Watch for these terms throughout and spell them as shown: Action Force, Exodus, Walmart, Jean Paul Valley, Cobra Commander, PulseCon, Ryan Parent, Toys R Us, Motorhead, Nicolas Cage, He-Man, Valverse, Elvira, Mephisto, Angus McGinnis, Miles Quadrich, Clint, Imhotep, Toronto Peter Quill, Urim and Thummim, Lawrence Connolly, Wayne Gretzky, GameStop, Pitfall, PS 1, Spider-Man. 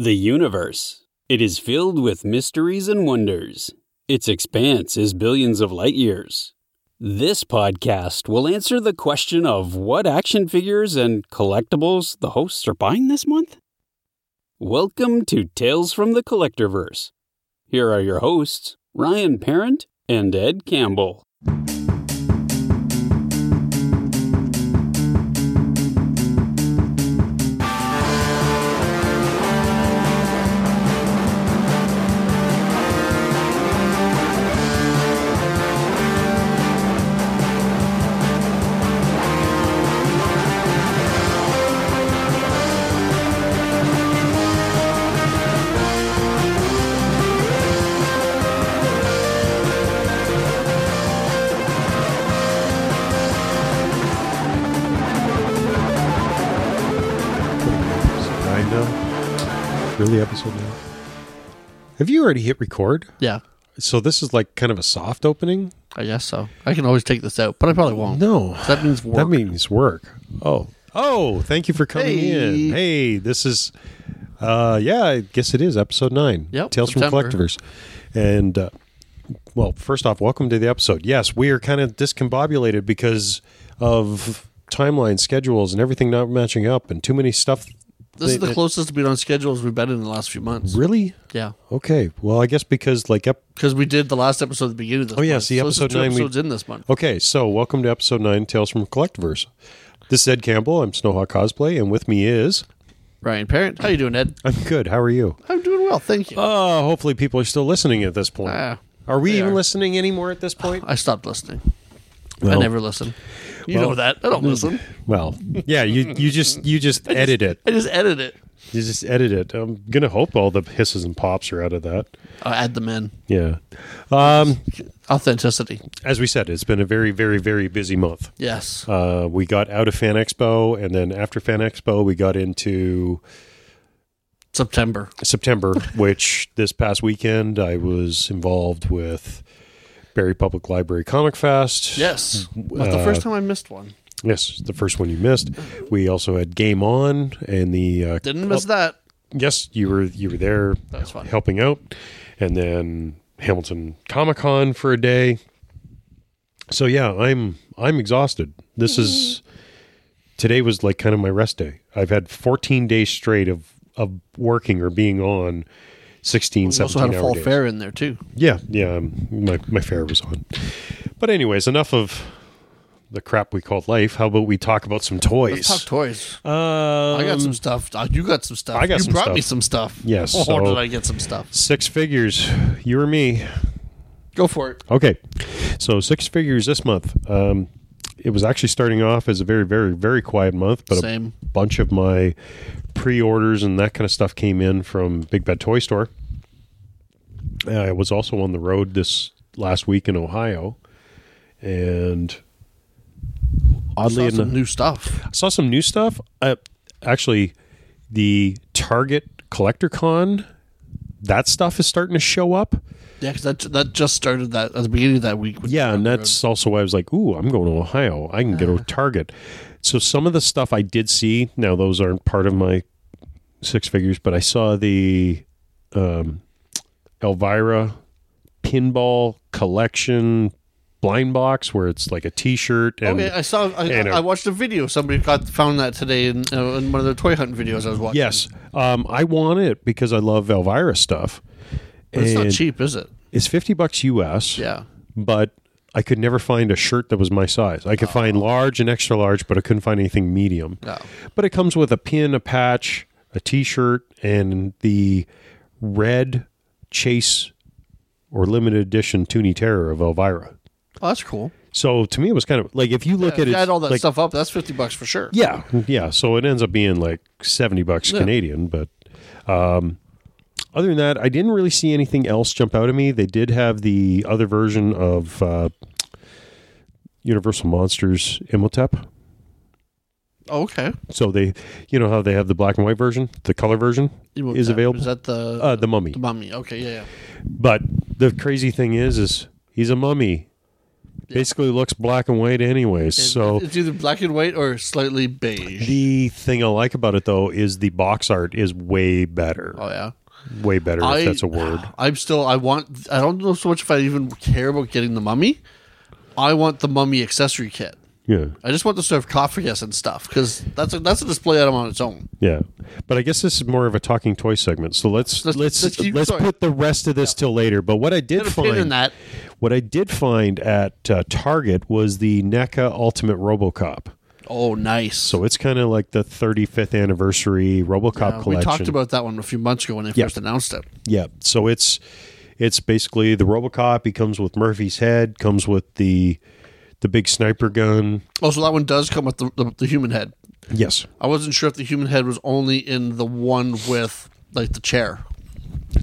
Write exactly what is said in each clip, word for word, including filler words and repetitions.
The universe. It is filled with mysteries and wonders. Its expanse is billions of light years. This podcast will answer the question of what action figures and collectibles the hosts are buying this month. Welcome to Tales from the Collectorverse. Here are your hosts, Ryan Parent and Ed Campbell. Episode now. Have you already hit record? Yeah. So this is like kind of a soft opening? I guess so. I can always take this out, but I probably won't. No. That means work. That means work. Oh. Oh, thank you for coming hey. in. Hey, this is, uh, yeah, I guess it is episode nine. Yep. Tales September. From Collectorverse. And, uh, well, first off, welcome to the episode. Yes, we are kind of discombobulated because of timeline schedules and everything not matching up and too many stuff. This is the closest we've been on schedules we've been in the last few months. Really? Yeah. Okay. Well, I guess because like... Because ep- we did the last episode at the beginning of this month. Oh, yeah. See, so episode nine... episodes we... in this month. Okay. So, welcome to episode nine, Tales from Collectorverse. This is Ed Campbell. I'm Snowhawk Cosplay. And with me is... Ryan Parent. How you doing, Ed? I'm good. How are you? I'm doing well. Thank you. Oh, uh, hopefully people are still listening at this point. Uh, are we even are. listening anymore at this point? I stopped listening. Well, I never listen. You well, know that. I don't listen. Well, yeah, you, you just you just edit just, it. I just edit it. You just edit it. I'm going to hope all the hisses and pops are out of that. I'll add them in. Yeah. Um, Authenticity. As we said, it's been a very, very, very busy month. Yes. Uh, we got out of Fan Expo, and then after Fan Expo, we got into... September. September, which this past weekend I was involved with... Barrie Public Library Comic Fest. Yes. That's uh, the first time I missed one. Yes, the first one you missed. We also had Game On and the... Uh, Didn't miss that. Yes, you were you were there that was fun. helping out. And then Hamilton Comic Con for a day. So yeah, I'm I'm exhausted. This is... Today was like kind of my rest day. I've had fourteen days straight of, of working or being on... sixteen, seventeen hour days. We also had a fall days. fair in there, too. Yeah, yeah. Um, my, my fair was on. But anyways, enough of the crap we called life. How about we talk about some toys? Let's talk toys. Um, I got some stuff. You got some stuff. I got you some stuff. You brought me some stuff. Yes. Oh, so did I get some stuff. Six figures, you or me. Go for it. Okay. So six figures this month. Um, it was actually starting off as a very, very, very quiet month. But Same. a bunch of my... pre-orders and that kind of stuff came in from Big Bad Toy Store. Uh, I was also on the road this last week in Ohio, and oddly enough, saw some new stuff. I saw some new stuff. Uh, actually, the Target Collector Con, that stuff is starting to show up. Yeah, because that that just started that at the beginning of that week. Yeah, and that's road. also why I was like, "Ooh, I'm going to Ohio. I can uh. go to Target." So some of the stuff I did see, now those aren't part of my six figures, but I saw the um, Elvira pinball collection blind box where it's like a T-shirt. And, okay, I saw. I, and a, I watched a video. Somebody got found that today in, uh, in one of the toy hunt videos I was watching. Yes, um, I want it because I love Elvira stuff. But it's not cheap, is it? It's fifty bucks U S. Yeah, but. I could never find a shirt that was my size. I could oh. find large and extra large, but I couldn't find anything medium. No. But it comes with a pin, a patch, a T-shirt, and the red Chase or limited edition Toonie Terror of Elvira. Oh, that's cool. So to me, it was kind of like if you look yeah, at it, add all that like, stuff up. That's fifty bucks for sure. Yeah, yeah. So it ends up being like seventy bucks yeah. Canadian. But um, other than that, I didn't really see anything else jump out at me. They did have the other version of uh, Universal Monsters Imhotep. Okay. So they, you know how they have the black and white version, the color version Imhotep. is available. Is that the uh, the mummy? The mummy. Okay, yeah, yeah. But the crazy thing is, is he's a mummy, yeah. basically looks black and white anyways. It, so it's either black and white or slightly beige. The thing I like about it, though, is the box art is way better. Oh, yeah. Way better, I, if that's a word. I'm still, I want, I don't know so much if I even care about getting the mummy. I want the mummy accessory kit. Yeah, I just want the sarcophagus and stuff because that's a, that's a display item on its own. Yeah, but I guess this is more of a talking toy segment, so let's let's let's, let's, keep, let's put the rest of this yeah. till later. But what I did find that. what I did find at uh, Target was the NECA Ultimate RoboCop. Oh, nice! So it's kind of like the thirty-fifth anniversary RoboCop yeah, collection. We talked about that one a few months ago when they yeah. first announced it. Yeah, so it's it's basically the RoboCop. He comes with Murphy's head. Comes with the. The big sniper gun. Oh, so that one does come with the, the, the human head. Yes. I wasn't sure if the human head was only in the one with, like, the chair.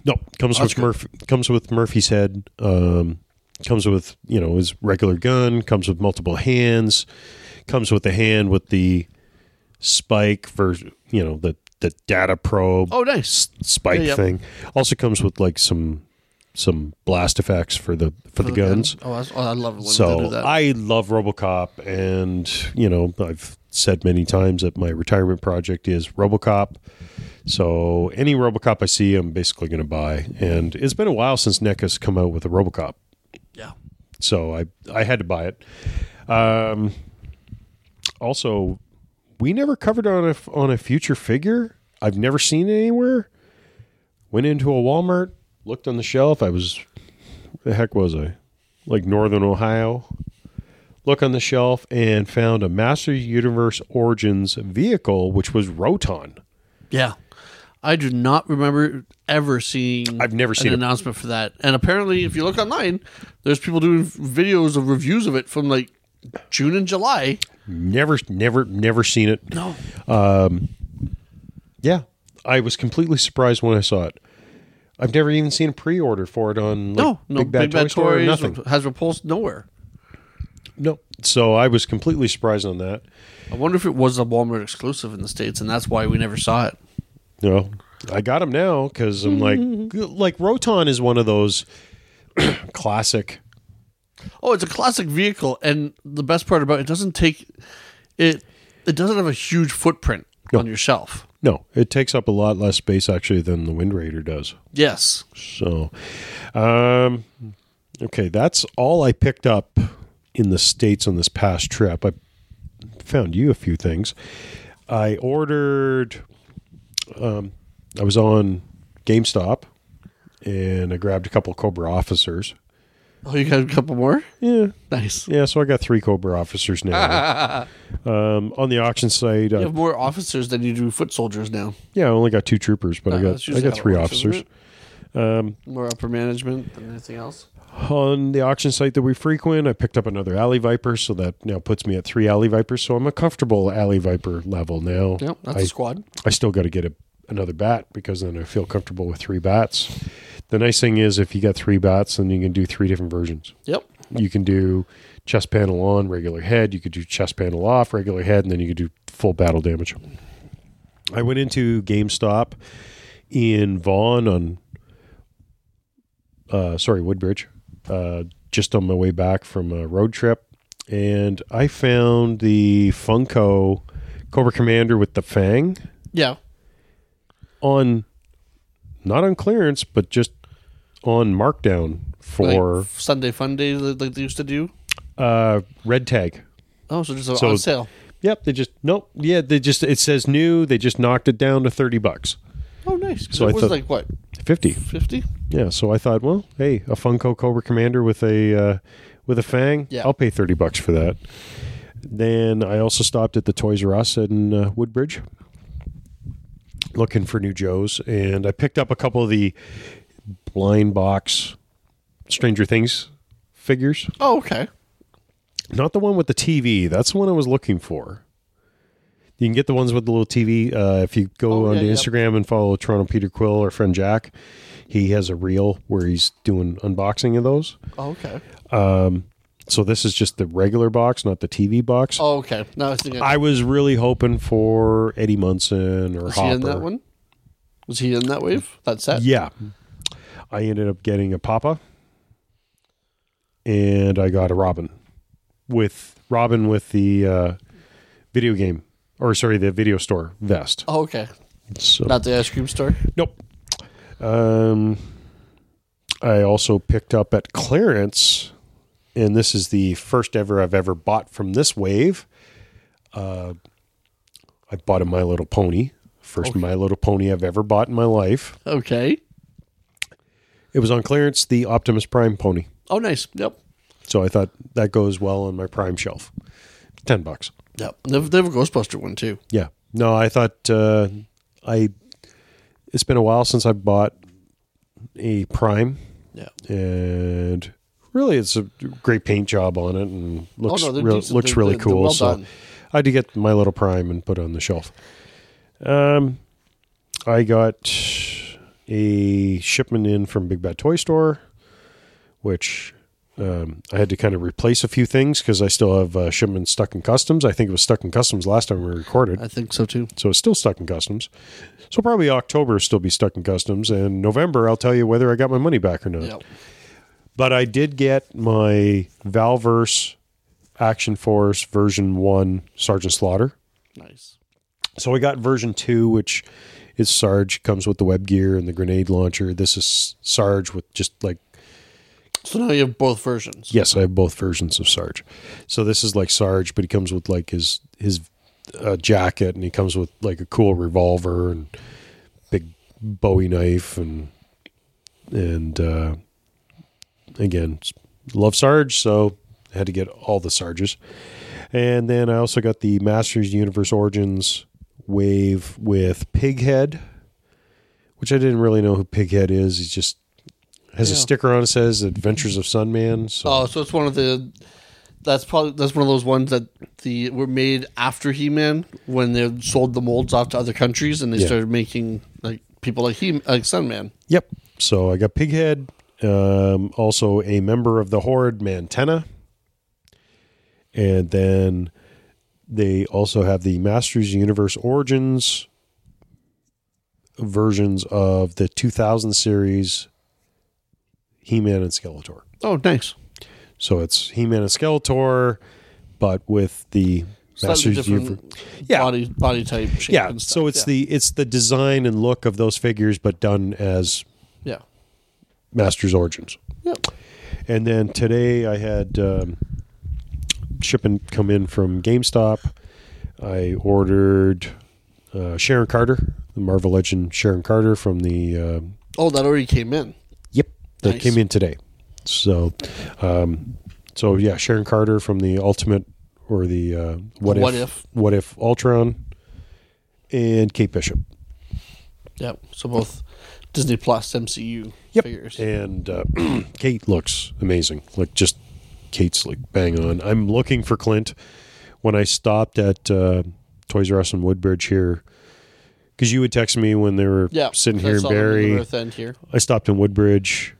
No, comes That's with Murphy. Comes with Murphy's head. Um, comes with, you know, his regular gun. Comes with multiple hands. Comes with the hand with the spike for, you know, the, the data probe. Oh, nice. Spike yeah, yep. thing. Also comes with, like, some... some blast effects for the for, for the, the guns. Gun. Oh, that's, oh, I love when so they do that. I love RoboCop, and you know I've said many times that my retirement project is RoboCop. So any RoboCop I see, I'm basically going to buy. And it's been a while since NECA's come out with a RoboCop. Yeah. So I I had to buy it. Um, also, we never covered on a on a future figure. I've never seen it anywhere. Went into a Walmart. Looked on the shelf. I was, the heck was I? Like Northern Ohio. Look on the shelf and found a Master Universe Origins vehicle, which was Roton. Yeah. I do not remember ever seeing I've never seen an a- announcement for that. And apparently, if you look online, there's people doing videos of reviews of it from like June and July. Never, never, never seen it. No. Um, yeah. I was completely surprised when I saw it. I've never even seen a pre-order for it on like, no, no, Big Bad Big Toy Bad Store or nothing. Has repulsed nowhere. No. So I was completely surprised on that. I wonder if it was a Walmart exclusive in the States, and that's why we never saw it. No. I got them now because I'm like... like, Roton is one of those classic... Oh, it's a classic vehicle, and the best part about it, it doesn't take... It, it doesn't have a huge footprint no. on your shelf. No, it takes up a lot less space, actually, than the Wind Raider does. Yes. So, um, okay, that's all I picked up in the States on this past trip. I found you a few things. I ordered, um, I was on GameStop, and I grabbed a couple Cobra officers. Oh, you got a couple more? Yeah. Nice. Yeah, so I got three Cobra officers now. um, on the auction site. You have uh, more officers than you do foot soldiers now. Yeah, I only got two troopers, but uh, I got I got three officers. Um, more upper management than anything else? On the auction site that we frequent, I picked up another Alley Viper, so that now puts me at three Alley Vipers, so I'm a comfortable Alley Viper level now. Yep, that's I, a squad. I still got to get a, another bat, because then I feel comfortable with three bats. The nice thing is if you got three bats, then you can do three different versions. Yep. You can do chest panel on, regular head. You could do chest panel off, regular head, and then you could do full battle damage. I went into GameStop in Vaughan on, uh, sorry, Woodbridge, uh, just on my way back from a road trip, and I found the Funko Cobra Commander with the Fang. Yeah. On... Not on clearance, but just on markdown for... Like Sunday Fun Day, like they used to do? Uh, red tag. Oh, so just so, on sale. Yep, they just... Nope, yeah, they just... It says new, they just knocked it down to thirty bucks. Oh, nice. So it I was thought, like, what? fifty. fifty? Yeah, so I thought, well, hey, a Funko Cobra Commander with a uh, with a Fang? Yeah. I'll pay thirty bucks for that. Then I also stopped at the Toys R Us in uh, Woodbridge. Looking for new Joes, and I picked up a couple of the blind box Stranger Things figures. Oh, okay. Not the one with the T V. That's the one I was looking for. You can get the ones with the little T V. Uh, if you go oh, onto yeah, Instagram yeah. and follow Toronto Peter Quill, our friend Jack, he has a reel where he's doing unboxing of those. Oh, okay. Um, so this is just the regular box, not the T V box. Oh, okay. No, I, was thinking- I was really hoping for Eddie Munson or was Hopper. Was he in that one? Was he in that wave? That set? Yeah. I ended up getting a Papa, and I got a Robin. with Robin with the uh, video game, or sorry, the video store vest. Oh, okay. So, not the ice cream store? Nope. Um, I also picked up at clearance, and this is the first ever I've ever bought from this wave. Uh, I bought a My Little Pony. First okay. My Little Pony I've ever bought in my life. Okay. It was on clearance, the Optimus Prime pony. Oh, nice. Yep. So I thought that goes well on my Prime shelf. Ten bucks. Yep. They have a Ghostbuster one, too. Yeah. No, I thought uh, I... It's been a while since I bought a Prime. Yeah. And really, it's a great paint job on it and looks, oh, no, re- looks they're, really they're, cool. They're well so done. I had to get My Little Prime and put it on the shelf. Um, I got a shipment in from Big Bad Toy Store, which um, I had to kind of replace a few things because I still have uh, shipments stuck in customs. I think it was stuck in customs last time we recorded. I think so too. So it's still stuck in customs. So probably October will still be stuck in customs, and November I'll tell you whether I got my money back or not. Yep. But I did get my Valverse Action Force version one Sergeant Slaughter. Nice. So we got version two, which is Sarge, comes with the web gear and the grenade launcher. This is Sarge with just like... So now you have both versions. Yes, I have both versions of Sarge. So this is like Sarge, but he comes with like his his uh, jacket, and he comes with like a cool revolver and big Bowie knife. And, and uh, again, love Sarge, so I had to get all the Sarges. And then I also got the Master Universe Origins wave with Pighead, which I didn't really know who Pighead is. He just has yeah. a sticker on it that says Adventures of Sunman. So. Oh, so it's one of the that's probably that's one of those ones that the were made after He-Man when they sold the molds off to other countries and they yeah. started making like people like He like Sunman. Yep. So I got Pighead, um, also a member of the Horde, Mantena, and then. They also have the Masters Universe Origins versions of the two thousand series He-Man and Skeletor. Oh, nice. So it's He-Man and Skeletor, but with the Masters Universe. Yeah. Body, body type shape. Yeah, and stuff. So it's, yeah. The, it's the design and look of those figures, but done as yeah. Masters Origins. Yep. And then today I had... Um, shipping come in from GameStop. I ordered uh, Sharon Carter, the Marvel Legend Sharon Carter from the... Uh, oh, that already came in. Yep. That nice. Came in today. So, um, so yeah, Sharon Carter from the Ultimate or the uh, What, what if, if What If Ultron and Kate Bishop. Yep. So both Disney Plus M C U yep. figures. And uh, Kate looks amazing. Like just Kate's like bang on. I'm looking for Clint. When I stopped at uh, Toys R Us in Woodbridge here, because you would text me when they were yeah, sitting here in Barrie. Here. I stopped in Woodbridge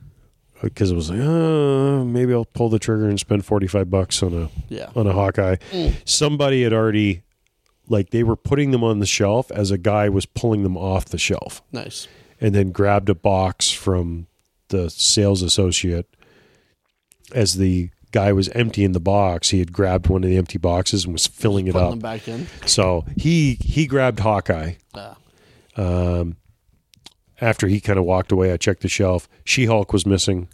because it was like, oh, maybe I'll pull the trigger and spend forty-five bucks on a yeah. on a Hawkeye. Mm. Somebody had already, like they were putting them on the shelf as a guy was pulling them off the shelf. Nice. And then grabbed a box from the sales associate as the guy was emptying the box. He had grabbed one of the empty boxes and was filling Just it up them back in. So he he grabbed Hawkeye ah. um after he kind of walked away. I checked the shelf. She-Hulk was missing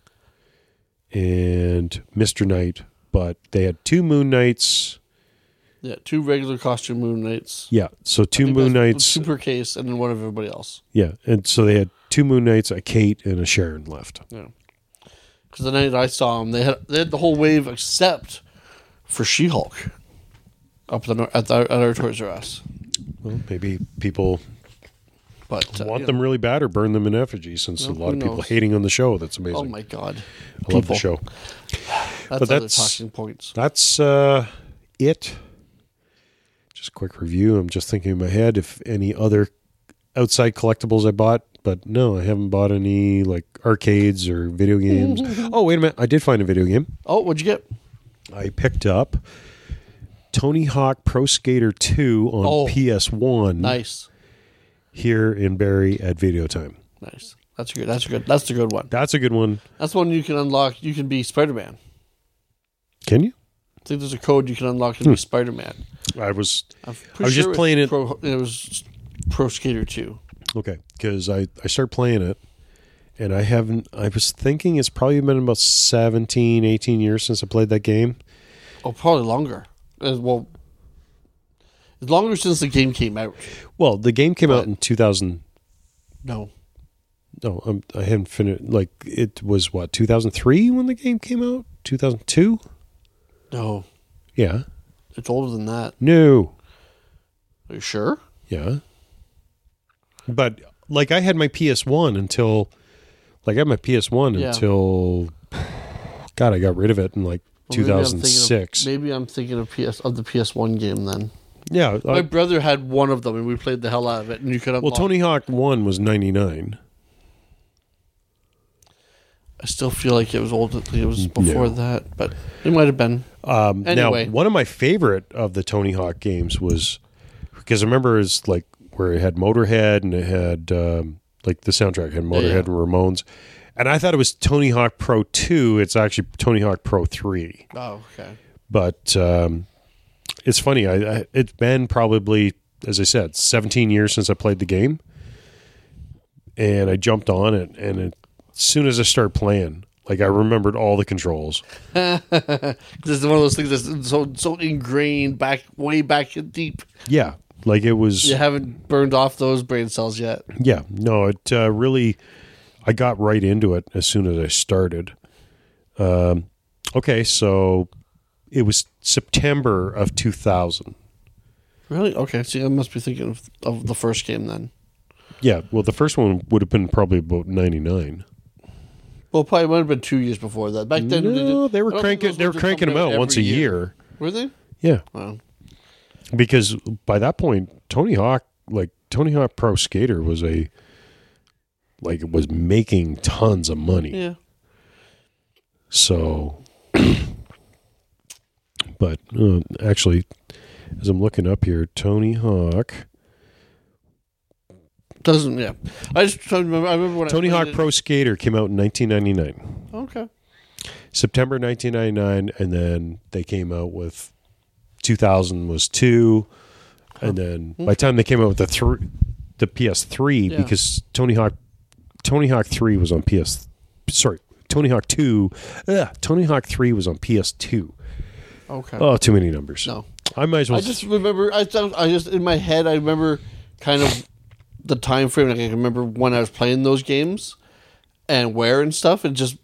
and Mister Knight, but they had two Moon Knights. Yeah, two regular costume Moon Knights. Yeah, so two Moon Knights, super case, and then one of everybody else. Yeah, and so they had two Moon Knights, a Kate and a Sharon left. Yeah. Because the night I saw them, they had they had the whole wave except for She-Hulk up the, at, the, at our Toys R Us. Well, maybe people but, uh, want them know. really bad or burn them in effigy, since no, a lot of people knows. hating on the show. That's amazing. Oh, my God. I people. love the show. That's but other that's, talking points. That's uh, it. Just a quick review. I'm just thinking in my head if any other outside collectibles I bought. But no, I haven't bought any like arcades or video games. Oh, wait a minute. I did find a video game. Oh, what'd you get? I picked up Tony Hawk Pro Skater two on oh, P S one. Nice. Here in Barrie at Video Time. Nice. That's a good that's a good that's a good one. That's a good one. That's one you can unlock. You can be Spider-Man. Can you? I think there's a code you can unlock to be hmm. Spider-Man. I was, I'm I was sure just playing it. Pro, it was Pro Skater two. Okay, because I, I started playing it, and I haven't. I was thinking it's probably been about seventeen, eighteen years since I played that game. Oh, probably longer. As well, as longer since the game came out. Well, the game came but, out in two thousand. No. No, I'm, I haven't finished. Like, it was, what, two thousand three when the game came out? two thousand two? No. Yeah. It's older than that. No. Are you sure? Yeah. But, like, I had my P S one until... Like, I had my P S one yeah. until... God, I got rid of it in, like, well, two thousand six. Maybe I'm thinking of, maybe I'm thinking of, P S, of the P S one game then. Yeah. My I, brother had one of them, and we played the hell out of it, and you could unlock... Well, Tony Hawk one was ninety-nine. I still feel like it was old. It was before no. that, but it might have been. Um, anyway. Now, one of my favorite of the Tony Hawk games was... Because I remember it's like where it had Motorhead, and it had... Um, like the soundtrack had Motorhead yeah. and Ramones. And I thought it was Tony Hawk Pro two. It's actually Tony Hawk Pro three. Oh, okay. But um, it's funny. I, I It's been probably, as I said, seventeen years since I played the game. And I jumped on it. And it, as soon as I started playing, like I remembered all the controls. This is one of those things that's so, so ingrained back way back deep. Yeah. Like it was... You haven't burned off those brain cells yet. Yeah. No, it uh, really... I got right into it as soon as I started. Um, okay, so it was September of two thousand. Really? Okay, so I must be thinking of, of the first game then. Yeah, well, the first one would have been probably about ninety-nine. Well, probably would have been two years before that. Back then... No, they were cranking They were cranking them out once a year. Were they? Yeah. Wow. Because by that point, Tony Hawk, like Tony Hawk Pro Skater, was a like it was making tons of money. Yeah. So, but uh, actually, as I'm looking up here, Tony Hawk doesn't. Yeah, I just I remember. I remember when Tony I Hawk it. Pro Skater came out in nineteen ninety-nine. Okay. September nineteen ninety-nine, and then they came out with. two thousand was two, and then by the time they came out with the th- the P S three, yeah. because Tony Hawk Tony Hawk three was on P S... Sorry, Tony Hawk two. Ugh, Tony Hawk three was on P S two. Okay. Oh, too many numbers. No. I might as well... I just remember... I, I just in my head, I remember kind of the time frame. Like I can remember when I was playing those games and where and stuff. It just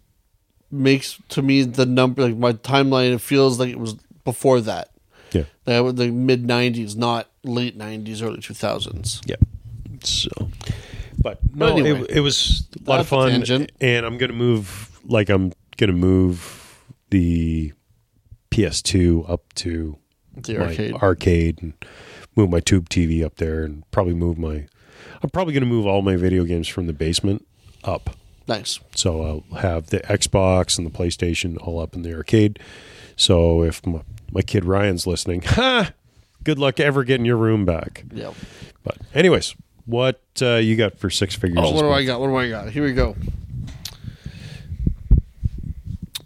makes, to me, the number... Like my timeline, it feels like it was before that. Yeah, the, the mid nineties, not late nineties, early two thousands. Yeah, so, but no, but anyway, it, it was a lot of fun, and I'm gonna move like I'm gonna move the P S two up to the arcade, arcade, and move my tube T V up there, and probably move my. I'm probably gonna move all my video games from the basement up. Nice. So I'll have the Xbox and the PlayStation all up in the arcade. So if my My kid Ryan's listening. Ha! Good luck ever getting your room back. Yep. But anyways, what uh, you got for six figures? Oh, what do I got? What do I got? Here we go.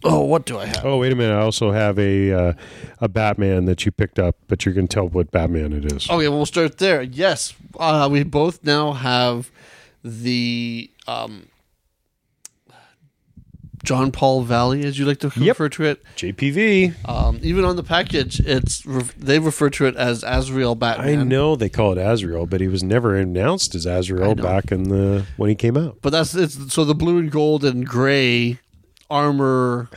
Oh, what do I have? Oh, wait a minute. I also have a uh, a Batman that you picked up, but you can tell what Batman it is. Okay, well, we'll start there. Yes, uh, we both now have the um, John Paul Valley, as you like to yep. refer to it. J P V. Um, even on the package, it's re- they refer to it as Azrael Batman. I know they call it Azrael, but he was never announced as Azrael back in the when he came out. But that's it's so the blue and gold and gray armor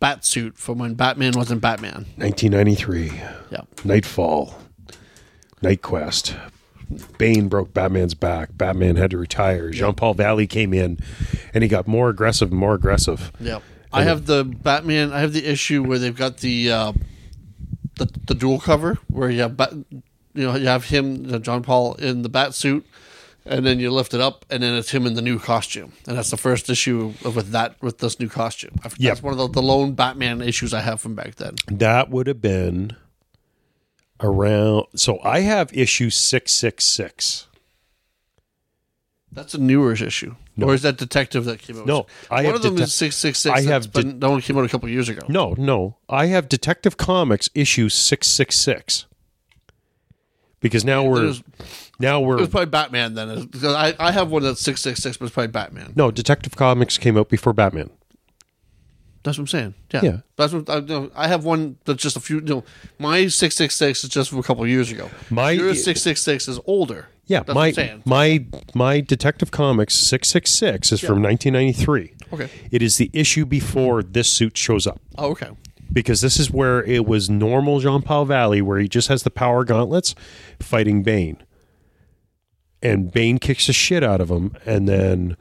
bat suit from when Batman wasn't Batman. nineteen ninety-three. Yeah. Nightfall. Night Quest. Bane broke Batman's back. Batman had to retire. Jean Paul Valley came in, and he got more aggressive and more aggressive. Yeah, I have the Batman. I have the issue where they've got the uh, the, the dual cover where you have Bat, you know you have him John Paul in the bat suit, and then you lift it up, and then it's him in the new costume, and that's the first issue with that with this new costume. That's yep. one of the, the lone Batman issues I have from back then. That would have been. Around, so I have issue six six six. That's a newer issue. No. Or is that Detective that came out? No. I one of them detec- is six six six. I have de- been, that one came out a couple years ago. No, no. I have Detective Comics issue six six six. Because now yeah, we're... Was, now we're... It was probably Batman then. I, I have one that's six six six, but it's probably Batman. No, Detective Comics came out before Batman. That's what I'm saying. Yeah. yeah. That's what I, no, I have one that's just a few... No, my six six six is just from a couple of years ago. My Your six six six is older. Yeah, That's my my my Detective Comics six six six is yeah. from nineteen ninety-three. Okay. It is the issue before this suit shows up. Oh, okay. Because this is where it was normal Jean-Paul Valley, where he just has the power gauntlets fighting Bane. And Bane kicks the shit out of him, and then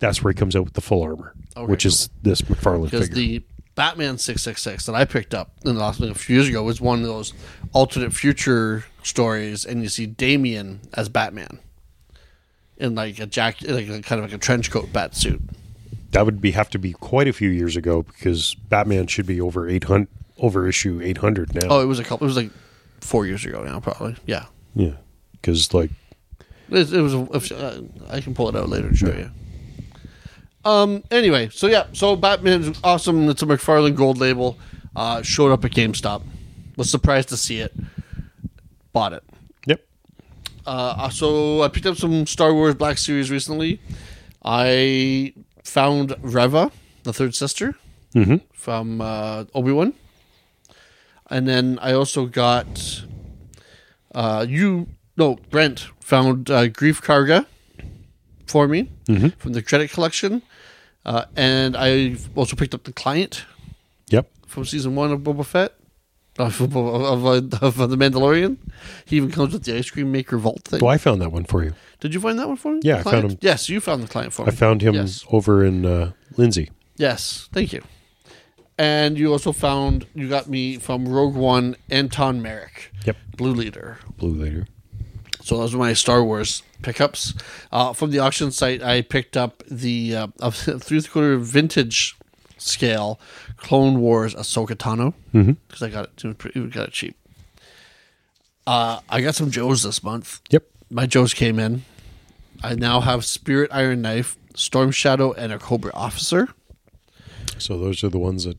that's where he comes out with the full armor, okay, which cool. is this McFarlane figure. Because the Batman six six six that I picked up in the last, like, a few years ago was one of those alternate future stories, and you see Damian as Batman in like a jack, like a, kind of like a trench coat bat suit. That would be have to be quite a few years ago because Batman should be over eight hundred, over issue eight hundred now. Oh, it was a couple. It was like four years ago now, probably. Yeah, yeah, because like it, it was. If, uh, I can pull it out later and show yeah. you. Um. Anyway, so yeah, so Batman's awesome. It's a McFarlane Gold label. Uh, showed up at GameStop. Was surprised to see it. Bought it. Yep. Uh, so I picked up some Star Wars Black Series recently. I found Reva, the third sister, mm-hmm. from uh, Obi-Wan. And then I also got... Uh, you... No, Brent found uh, Grief Karga for me mm-hmm. from the Credit Collection. Uh, and I also picked up The Client. Yep. From Season one of Boba Fett. Of, of, of, of The Mandalorian. He even comes with the ice cream maker vault thing. Oh, I found that one for you. Did you find that one for me? Yeah, I found him. Yes, you found The Client for me. I found him yes. over in uh, Lindsay. Yes, thank you. And you also found, you got me from Rogue One, Anton Merrick. Yep. Blue Leader. Blue Leader. So those were my Star Wars pickups. Uh, from the auction site, I picked up the uh, three-quarter vintage scale Clone Wars Ahsoka Tano because mm-hmm. I got it too, got it cheap. Uh, I got some Joes this month. Yep, my Joes came in. I now have Spirit Iron Knife, Storm Shadow, and a Cobra Officer. So those are the ones that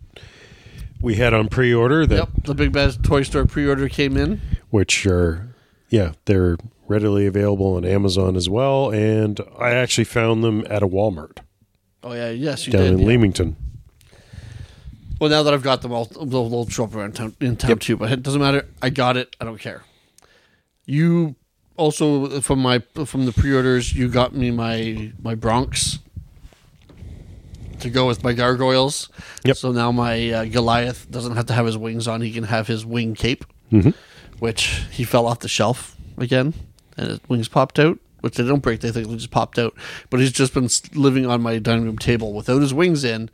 we had on pre-order. That yep, the Big Bad Toy Store pre-order came in, which are yeah they're readily available on Amazon as well. And I actually found them at a Walmart. Oh yeah, yes, you down did, in yeah. Leamington. Well, now that I've got them, I'll, I'll, I'll show up around town, in town yep. too, but it doesn't matter. I got it. I don't care. You also, from my from the pre-orders, you got me my, my Bronx to go with my gargoyles. Yep. So now my uh, Goliath doesn't have to have his wings on. He can have his wing cape, mm-hmm. which he fell off the shelf again, and his wings popped out, which they don't break. They think they just popped out. But he's just been living on my dining room table without his wings in,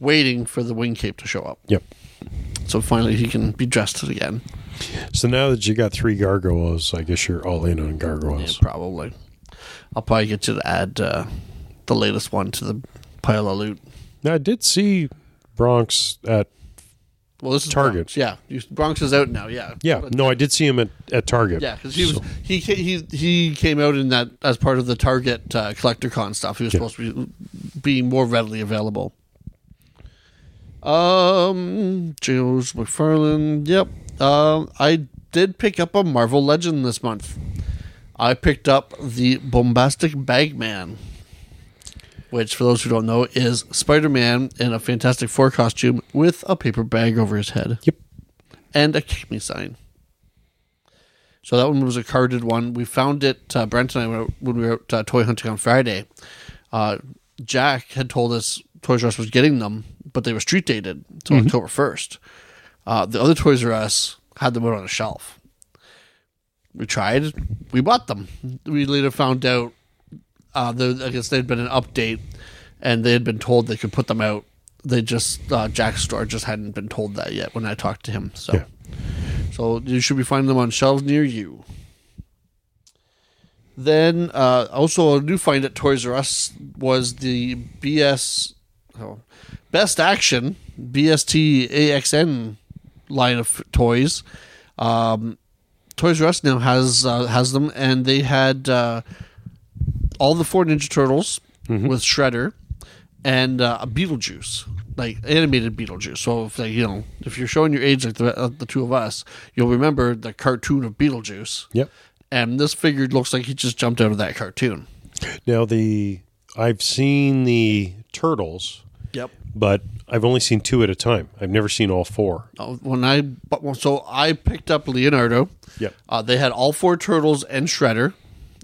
waiting for the wing cape to show up. Yep. So finally he can be dressed again. So now that you got three gargoyles, I guess you're all in on gargoyles. Yeah, probably. I'll probably get you to add uh, the latest one to the pile of loot. Now, I did see Bronx at well, this is Target. Bronx, yeah. Bronx is out now, yeah. Yeah. No, I did see him at, at Target. Yeah, because he was so. he, he he came out in that as part of the Target uh, CollectorCon stuff. He was yeah. supposed to be, be more readily available. Um, Joe's McFarlane. Yep. Um, uh, I did pick up a Marvel Legend this month. I picked up the Bombastic Bagman, which, for those who don't know, is Spider-Man in a Fantastic Four costume with a paper bag over his head. Yep. And a kick me sign. So that one was a carded one. We found it. Uh, Brent and I, when we were out uh, toy hunting on Friday, uh, Jack had told us Toys R Us was getting them, but they were street dated until mm-hmm. October first. Uh, the other Toys R Us had them out on a shelf. We tried. We bought them. We later found out, uh, the, I guess there had been an update, and they had been told they could put them out. They just, uh, Jack's store just hadn't been told that yet when I talked to him. So, yeah. so you should be finding them on shelves near you. Then, uh, also a new find at Toys R Us was the B S... Oh, Best Action B S T A X N line of toys. Um, Toys R Us now has uh, has them, and they had uh, all the four Ninja Turtles mm-hmm. with Shredder and uh, Beetlejuice, like animated Beetlejuice. So if they, you know, if you're showing your age like the, uh, the two of us, you'll remember the cartoon of Beetlejuice. Yep. And this figure looks like he just jumped out of that cartoon. Now the I've seen the Turtles. Yep. But I've only seen two at a time. I've never seen all four. When I so I picked up Leonardo. Yep. Uh, they had all four Turtles and Shredder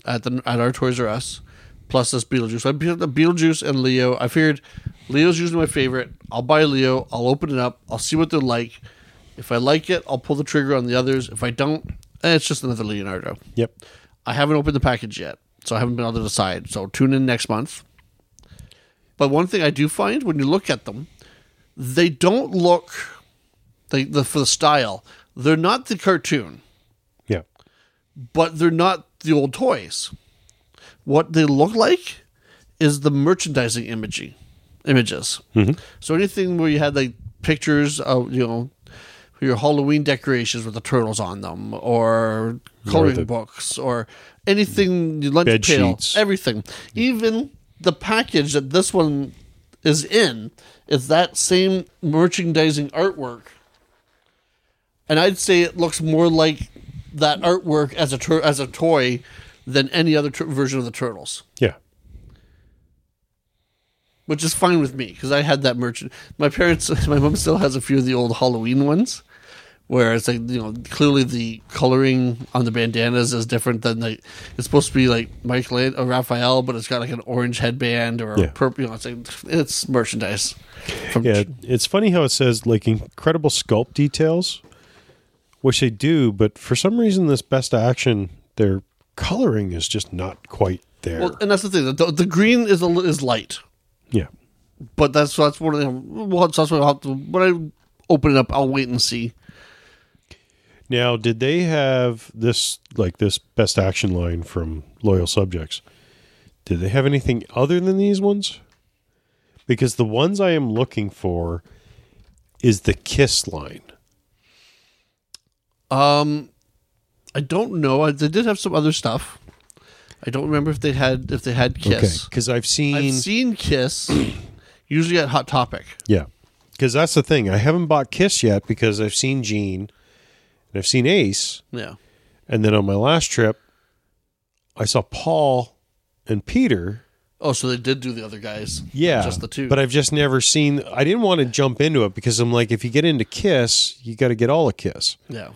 at the at our Toys R Us, plus this Beetlejuice. So I picked up Beetlejuice and Leo. I figured Leo's usually my favorite. I'll buy Leo. I'll open it up. I'll see what they're like. If I like it, I'll pull the trigger on the others. If I don't, eh, it's just another Leonardo. Yep. I haven't opened the package yet, so I haven't been able to decide. So tune in next month. But one thing I do find when you look at them, they don't look, they, the, for the style, they're not the cartoon. Yeah. But they're not the old toys. What they look like is the merchandising imaging, images. Mm-hmm. So anything where you had like pictures of, you know, your Halloween decorations with the turtles on them, or coloring or books, or anything, lunch bed pail, sheets. Everything. Even the package that this one is in is that same merchandising artwork. And I'd say it looks more like that artwork as a tur- as a toy than any other tur- version of the Turtles. Yeah. Which is fine with me, because I had that merchant. My parents, my mom still has a few of the old Halloween ones, where it's like, you know, clearly the coloring on the bandanas is different than the, it's supposed to be like Michelangelo or Raphael, but it's got like an orange headband or yeah. a purple, you know, it's like, it's merchandise. From yeah, it's funny how it says like incredible sculpt details, which they do, but for some reason this Best Action, their coloring is just not quite there. Well, and that's the thing, the, the green is a, is light. Yeah. But that's that's one of the, well, that's what I'll have to, when I open it up, I'll wait and see. Now, did they have this, like this Best Action line from Loyal Subjects? Did they have anything other than these ones? Because the ones I am looking for is the Kiss line. Um, I don't know. They did have some other stuff. I don't remember if they had if they had Kiss. Because okay, I've seen I've seen Kiss usually at Hot Topic. Yeah, because that's the thing. I haven't bought Kiss yet because I've seen Gene. And I've seen Ace. Yeah. And then on my last trip, I saw Paul and Peter. Oh, so they did do the other guys. Yeah. Just the two. But I've just never seen, I didn't want to jump into it because I'm like, if you get into Kiss, you got to get all of Kiss. Yeah.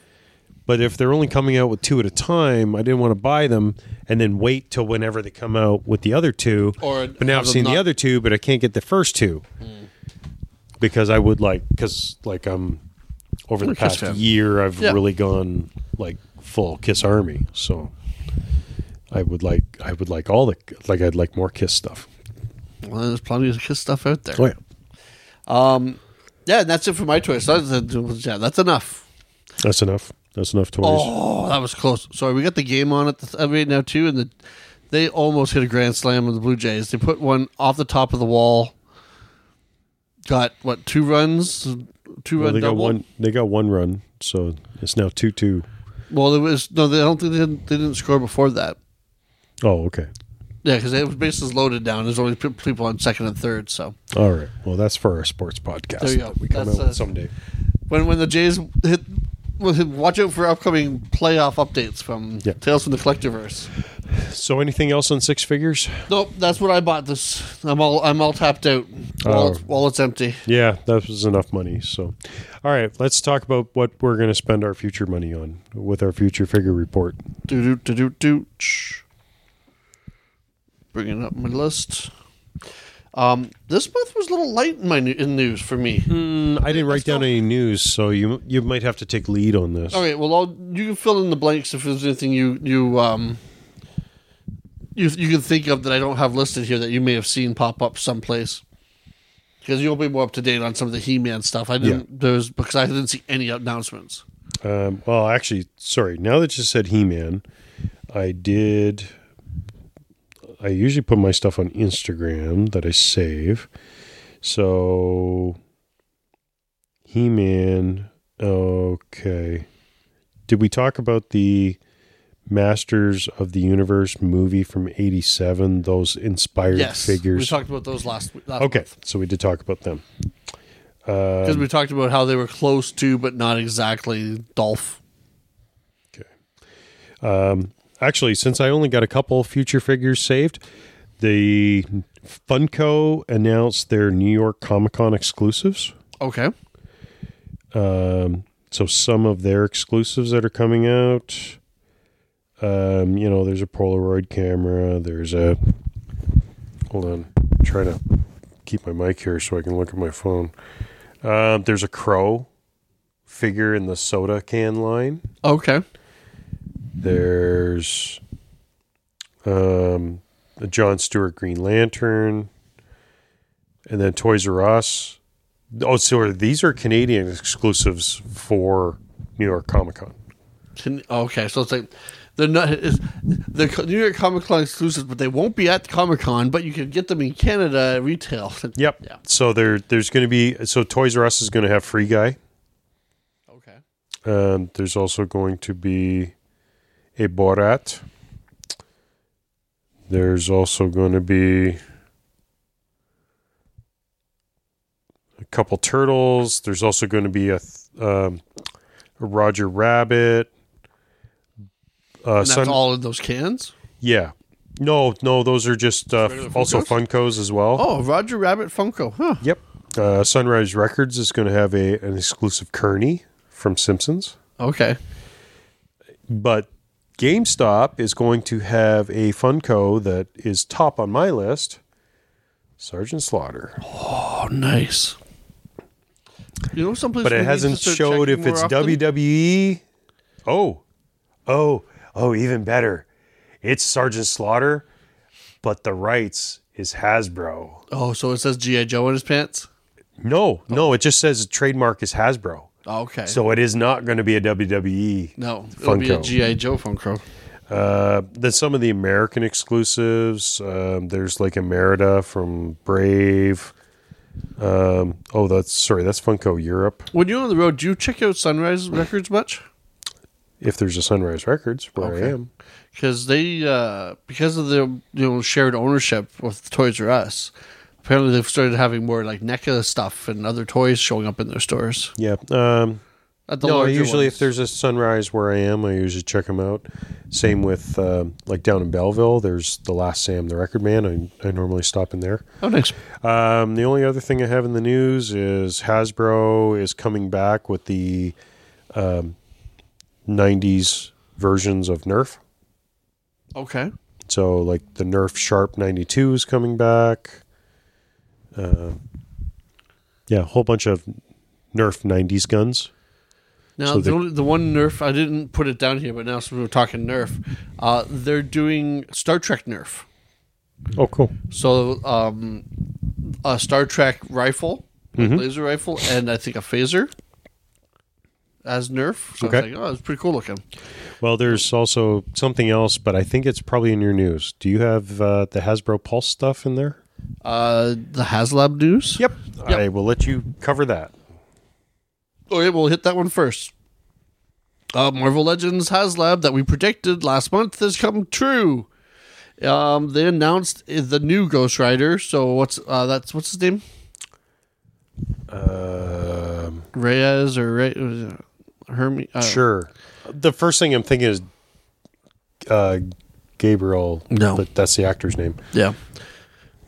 But if they're only coming out with two at a time, I didn't want to buy them and then wait till whenever they come out with the other two. Or, but now or I've seen not- the other two, but I can't get the first two. Mm. Because I would like, because like I'm. Um, Over the past year, I've yeah. really gone like full Kiss Army. So I would like, I would like all the, like I'd like more Kiss stuff. Well, there's plenty of Kiss stuff out there. Oh yeah. Um, yeah, and that's it for my toys. So that's, yeah, that's enough. That's enough. That's enough toys. Oh, that was close. Sorry, we got the game on at the, right now too, and the, they almost hit a grand slam on the Blue Jays. They put one off the top of the wall. Got what two runs. Two well, run they double. Got one, they got one run, so it's now two two. Well, there was no. They don't think they didn't, they didn't score before that. Oh, okay. Yeah, because the base is loaded down. There's only people on second and third. So all right. Well, that's for our sports podcast. There you go. That we come that's out with someday. When when the Jays hit, watch out for upcoming playoff updates from yep. Tales from the Collectiverse. So anything else on six figures? Nope, that's what I bought this. I'm all I'm all tapped out. Wallet's, uh, wallet's empty. Yeah, that was enough money. So, all right, let's talk about what we're going to spend our future money on with our future figure report. Do do do do do. Bringing up my list. Um, this month was a little light in my new- in news for me. Mm, I didn't write it's down not- any news, so you you might have to take lead on this. Okay, well, I'll, you can fill in the blanks if there's anything you you um you you can think of that I don't have listed here that you may have seen pop up someplace. Because you'll be more up to date on some of the He-Man stuff. I didn't yeah. there's because I didn't see any announcements. Um, well, actually, sorry. Now that you said He-Man, I did. I usually put my stuff on Instagram that I save. So, He-Man. Okay. Did we talk about the Masters of the Universe movie from eighty-seven, those inspired yes, figures. We talked about those last week. Okay, month. So we did talk about them. Because um, we talked about how they were close to, but not exactly, Dolph. Okay. Um, actually, since I only got a couple future figures saved, the Funko announced their New York Comic Con exclusives. Okay. Um, so some of their exclusives that are coming out... Um, you know, there's a Polaroid camera. There's a, hold on, I'm trying to keep my mic here so I can look at my phone. Uh, there's a crow figure in the soda can line. Okay. There's um, a John Stewart Green Lantern. And then Toys R Us. Oh, so these are Canadian exclusives for New York Comic Con. Can, okay, so it's like... They're not the New York Comic Con exclusives, but they won't be at Comic Con. But you can get them in Canada at retail. Yep. Yeah. So there, there's going to be so Toys R Us is going to have Free Guy. Okay. Um, there's also going to be a Borat. There's also going to be a couple turtles. There's also going to be a, um, a Roger Rabbit. Uh, and that's Sun- all in those cans? Yeah. No, no, those are just uh, Funkos? Also Funkos as well. Oh, Roger Rabbit Funko. Huh. Yep. Uh, Sunrise Records is going to have a an exclusive Kearney from Simpsons. Okay. But GameStop is going to have a Funko that is top on my list, Sergeant Slaughter. Oh, nice. You know someplace But it hasn't showed if it's often? W W E. Oh. Oh. Oh, even better. It's Sergeant Slaughter, but the rights is Hasbro. Oh, so it says G I. Joe in his pants? No, oh. no. It just says the trademark is Hasbro. Oh, okay. So it is not going to be a W W E No, it'll Funko. Be a G I. Joe Funko. Uh, then some of the American exclusives. Um, there's like Emerita from Brave. Um, oh, that's sorry. That's Funko Europe. When you're on the road, do you check out Sunrise Records much? If there's a Sunrise Records, where okay. I am, because they uh, because of the you know shared ownership with Toys R Us, apparently they've started having more like NECA stuff and other toys showing up in their stores. Yeah. Um, At the no, usually ones. If there's a Sunrise where I am, I usually check them out. Same with uh, like down in Belleville, there's the Last Sam, the Record Man. I I normally stop in there. Oh, nice. Um, the only other thing I have in the news is Hasbro is coming back with the. Um, nineties versions of Nerf. Okay. So, like, the Nerf Sharp ninety-two is coming back. Uh, yeah, a whole bunch of Nerf nineties guns. Now, so the, only, the one Nerf, I didn't put it down here, but now since we were talking Nerf, uh, they're doing Star Trek Nerf. Oh, cool. So, um, a Star Trek rifle, mm-hmm. laser rifle, and I think a phaser. As Nerf. So okay. I was like, oh, it's pretty cool looking. Well, there's also something else, but I think it's probably in your news. Do you have uh, the Hasbro Pulse stuff in there? Uh, the HasLab news? Yep. yep. I will let you cover that. Oh, yeah, we'll hit that one first. Uh, Marvel Legends HasLab that we predicted last month has come true. Um, they announced the new Ghost Rider. So what's uh, that's what's his name? Uh, Reyes or Reyes? Uh, Hermes. Uh, sure. The first thing I'm thinking is uh, Gabriel. No, but that's the actor's name. Yeah.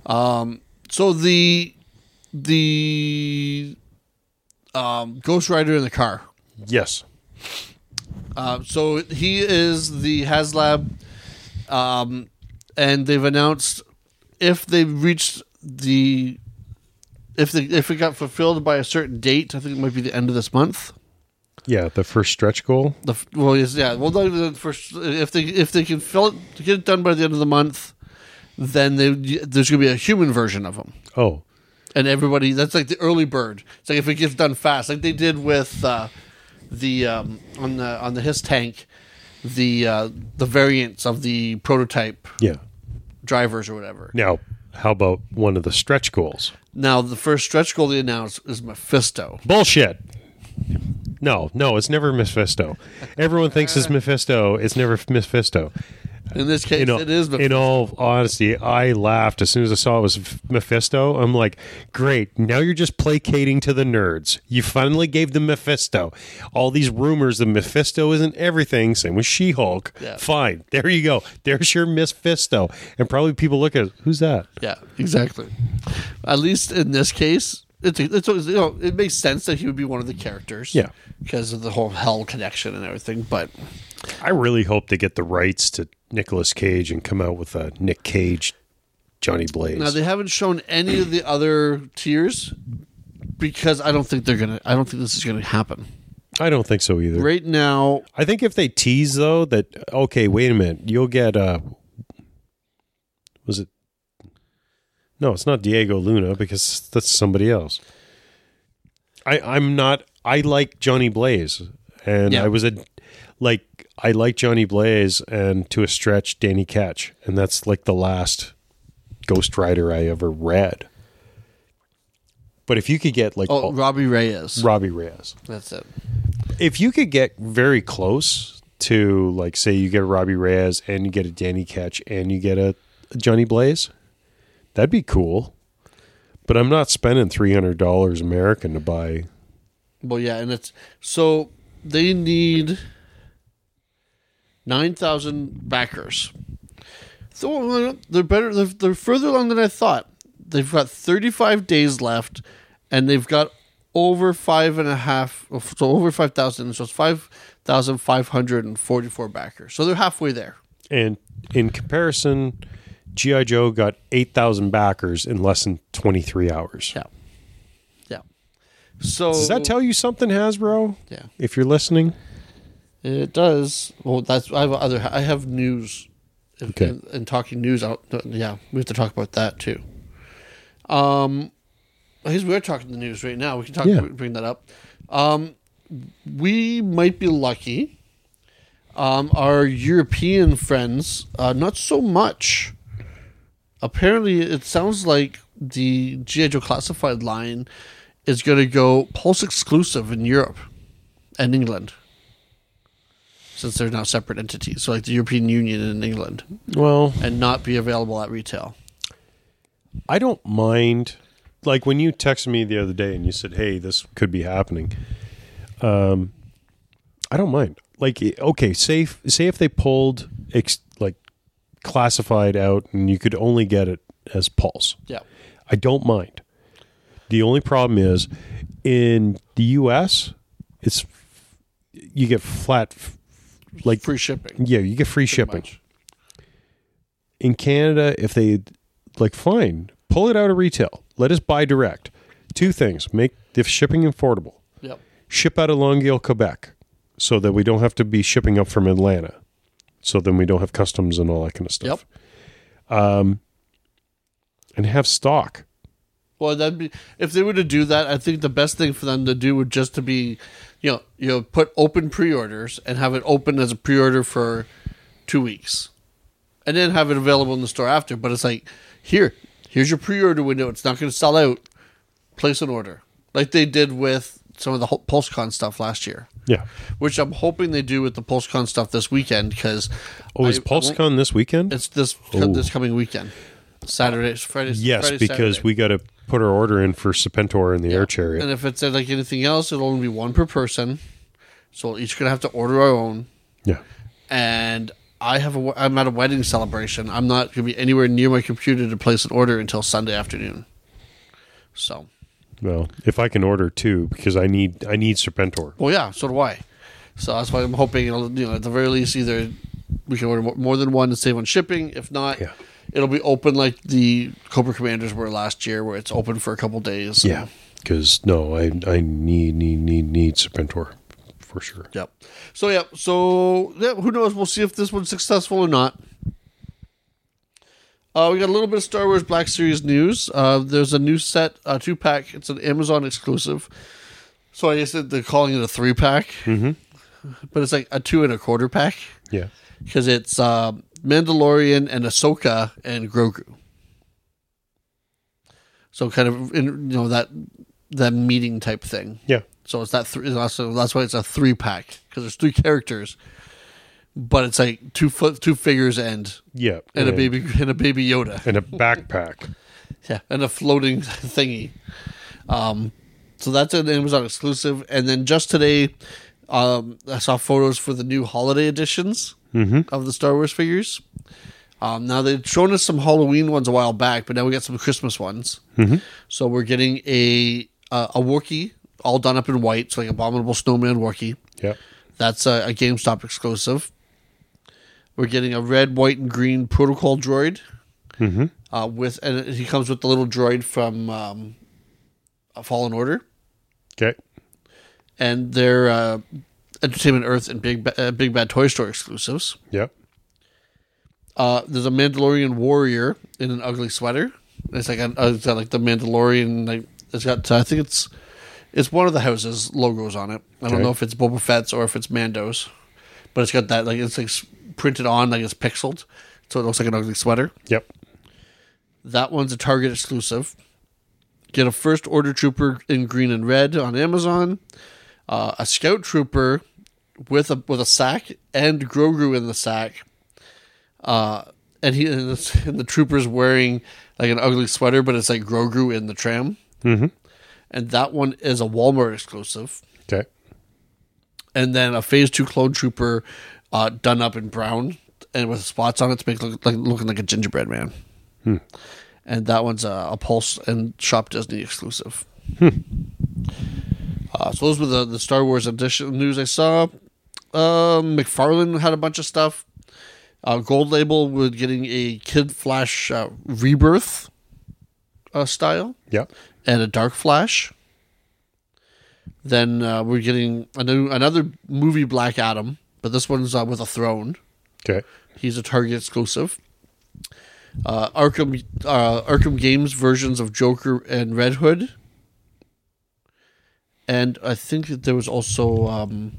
Um. So the the um Ghost Rider in the car. Yes. Uh, so he is the HasLab, um, and they've announced if they've reached the if the if it got fulfilled by a certain date. I think it might be the end of this month. Yeah, the first stretch goal. The well, yes, yeah. Well, not even the first. If they if they can fill it, get it done by the end of the month, then they, there's going to be a human version of them. Oh, and everybody that's like the early bird. It's like if it gets done fast, like they did with uh, the um, on the on the Hiss tank, the uh, the variants of the prototype. Yeah. Drivers or whatever. Now, how about one of the stretch goals? Now, the first stretch goal they announced is Mephisto. Bullshit. No, no, it's never Mephisto. Everyone thinks it's Mephisto. It's never Mephisto. In this case, in all, it is Mephisto. In all honesty, I laughed as soon as I saw it was Mephisto. I'm like, great. Now you're just placating to the nerds. You finally gave them Mephisto. All these rumors that Mephisto isn't everything. Same with She-Hulk. Yeah. Fine. There you go. There's your Mephisto. And probably people look at it, who's that? Yeah, exactly. At least in this case, it's, it's, you know, it makes sense that he would be one of the characters. Yeah. Because of the whole Hell connection and everything. But I really hope they get the rights to Nicolas Cage and come out with a Nick Cage, Johnny Blaze. Now, they haven't shown any of the other tiers because I don't think they're going to, I don't think this is going to happen. I don't think so either. Right now, I think if they tease, though, that, okay, wait a minute, you'll get, uh, was it? No, it's not Diego Luna because that's somebody else. I, I'm not, I like Johnny Blaze and yeah. I was a, like, I like Johnny Blaze and, to a stretch, Danny Ketch. And that's like the last Ghost Rider I ever read. But if you could get like... Oh, oh, Robbie Reyes. Robbie Reyes. That's it. If you could get very close to, like, say you get a Robbie Reyes and you get a Danny Ketch and you get a Johnny Blaze, that'd be cool. But I'm not spending three hundred dollars American to buy... Well, yeah, and it's... So, they need... nine thousand backers. So they're better. They're, they're further along than I thought. They've got thirty-five days left, and they've got over five and a half, so over five thousand. So it's five thousand five hundred and forty-four backers. So they're halfway there. And in comparison, G I. Joe got eight thousand backers in less than twenty-three hours. Yeah, yeah. So does that tell you something, Hasbro? Yeah. If you're listening. It does. Well, that's I have other. I have news. Okay. And, and talking news out. Yeah, we have to talk about that too. Um, we're talking the news right now. We can talk. Yeah. Bring that up. Um, we might be lucky. Um, our European friends, uh, not so much. Apparently, it sounds like the G I. Joe Classified line is going to go Pulse exclusive in Europe and England. Since they're now separate entities, so like the European Union and England, well, and not be available at retail. I don't mind. Like when you texted me the other day and you said, "Hey, this could be happening," um, I don't mind. Like, okay, say say if they pulled ex, like classified out and you could only get it as Pulse. Yeah, I don't mind. The only problem is in the U S, it's you get flat. Like free shipping. Yeah, you get free Pretty shipping. Much. In Canada, if they like fine, pull it out of retail. Let us buy direct. Two things. Make the shipping affordable. Yep. Ship out of Longueuil, Quebec, so that we don't have to be shipping up from Atlanta. So then we don't have customs and all that kind of stuff. Yep. Um and have stock. Well, that'd be if they were to do that, I think the best thing for them to do would just to be You know, you know, put open pre-orders and have it open as a pre-order for two weeks, and then have it available in the store after. But it's like, here, here's your pre-order window. It's not going to sell out. Place an order, like they did with some of the PulseCon stuff last year. Yeah, which I'm hoping they do with the PulseCon stuff this weekend because oh, I, is PulseCon this weekend? It's this oh. this coming weekend, Saturday, Friday. Yes, Friday, because Saturday. We got to. Put our order in for Serpentor and the yeah. Air Chariot. And if it's like anything else, it'll only be one per person. So we're each going to have to order our own. Yeah. And I have a, I'm at a wedding celebration. I'm not going to be anywhere near my computer to place an order until Sunday afternoon. So. Well, if I can order two, because I need I need Serpentor. Well, yeah, so do I. So that's why I'm hoping, it'll, you know, at the very least, either we can order more than one to save on shipping. If not... Yeah. It'll be open like the Cobra Commanders were last year, where it's open for a couple days. Yeah, because no, I I need need need need Serpentor for sure. Yep. So yeah, so yeah, who knows? We'll see if this one's successful or not. Uh, we got a little bit of Star Wars Black Series news. Uh, there's a new set, a two pack. It's an Amazon exclusive. So I guess they're calling it a three pack, mm-hmm. but it's like a two and a quarter pack. Yeah, because it's. Um, Mandalorian and Ahsoka and Grogu. So kind of in, you know that that meeting type thing. Yeah. So it's that three. That's why it's a three pack, because there's three characters, but it's like two foot, two figures, and yeah, and, and a baby and a baby Yoda and a backpack, yeah, and a floating thingy. Um, so that's an Amazon exclusive. And then just today, um, I saw photos for the new holiday editions mm-hmm. of the Star Wars figures. Um, now, they'd shown us some Halloween ones a while back, but now we got some Christmas ones. Mm-hmm. So we're getting a uh, a Wookiee, all done up in white, so like Abominable Snowman Wookiee. Yeah. That's a, a GameStop exclusive. We're getting a red, white, and green protocol droid. Mm-hmm. Uh, with and he comes with the little droid from um, Fallen Order. Okay. And they're uh, Entertainment Earth and Big, ba- uh, Big Bad Toy Store exclusives. Yep. Uh, there's a Mandalorian warrior in an ugly sweater. It's like a, it's got like the Mandalorian. Like it's got, I think it's it's one of the house's logos on it. I don't okay. know if it's Boba Fett's or if it's Mando's, but it's got that like it's like printed on, like it's pixeled, so it looks like an ugly sweater. Yep, that one's a Target exclusive. Get a First Order trooper in green and red on Amazon. Uh, a Scout trooper with a with a sack and Grogu in the sack. Uh, and he and the, and the trooper's wearing like an ugly sweater, but it's like Grogu in the tram. Mm-hmm. And that one is a Walmart exclusive. Okay. And then a Phase Two clone trooper, uh, done up in brown and with spots on it to make look like looking like a gingerbread man. Hmm. And that one's a, a Pulse and Shop Disney exclusive. Hmm. Uh, so those were the, the Star Wars edition news I saw. Um, McFarlane had a bunch of stuff. Uh, Gold Label was getting a Kid Flash uh, Rebirth uh, style. Yeah. And a Dark Flash. Then uh, we're getting a new, another movie, Black Adam, but this one's uh, with a throne. Okay. He's a Target exclusive. Uh, Arkham uh, Arkham Games versions of Joker and Red Hood. And I think that there was also... Um,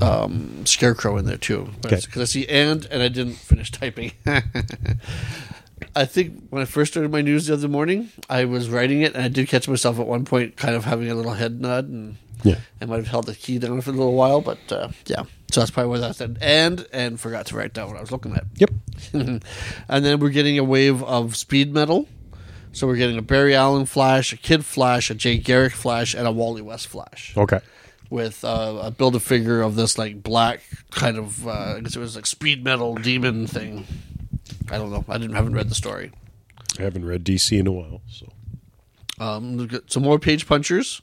Um, Scarecrow in there too, because okay. I see and and I didn't finish typing. I think when I first started my news the other morning, I was writing it, and I did catch myself at one point, kind of having a little head nod, and yeah, I might have held the key down for a little while, but uh, yeah, so that's probably why that said and and forgot to write down what I was looking at. Yep. And then we're getting a wave of speed metal, so we're getting a Barry Allen Flash, a Kid Flash, a Jay Garrick Flash, and a Wally West Flash. Okay. With uh, a Build-A-Figure of this like black kind of, uh, I guess it was like speed metal demon thing. I don't know. I didn't haven't read the story. I haven't read D C in a while, so. Um, we've got some more Page Punchers.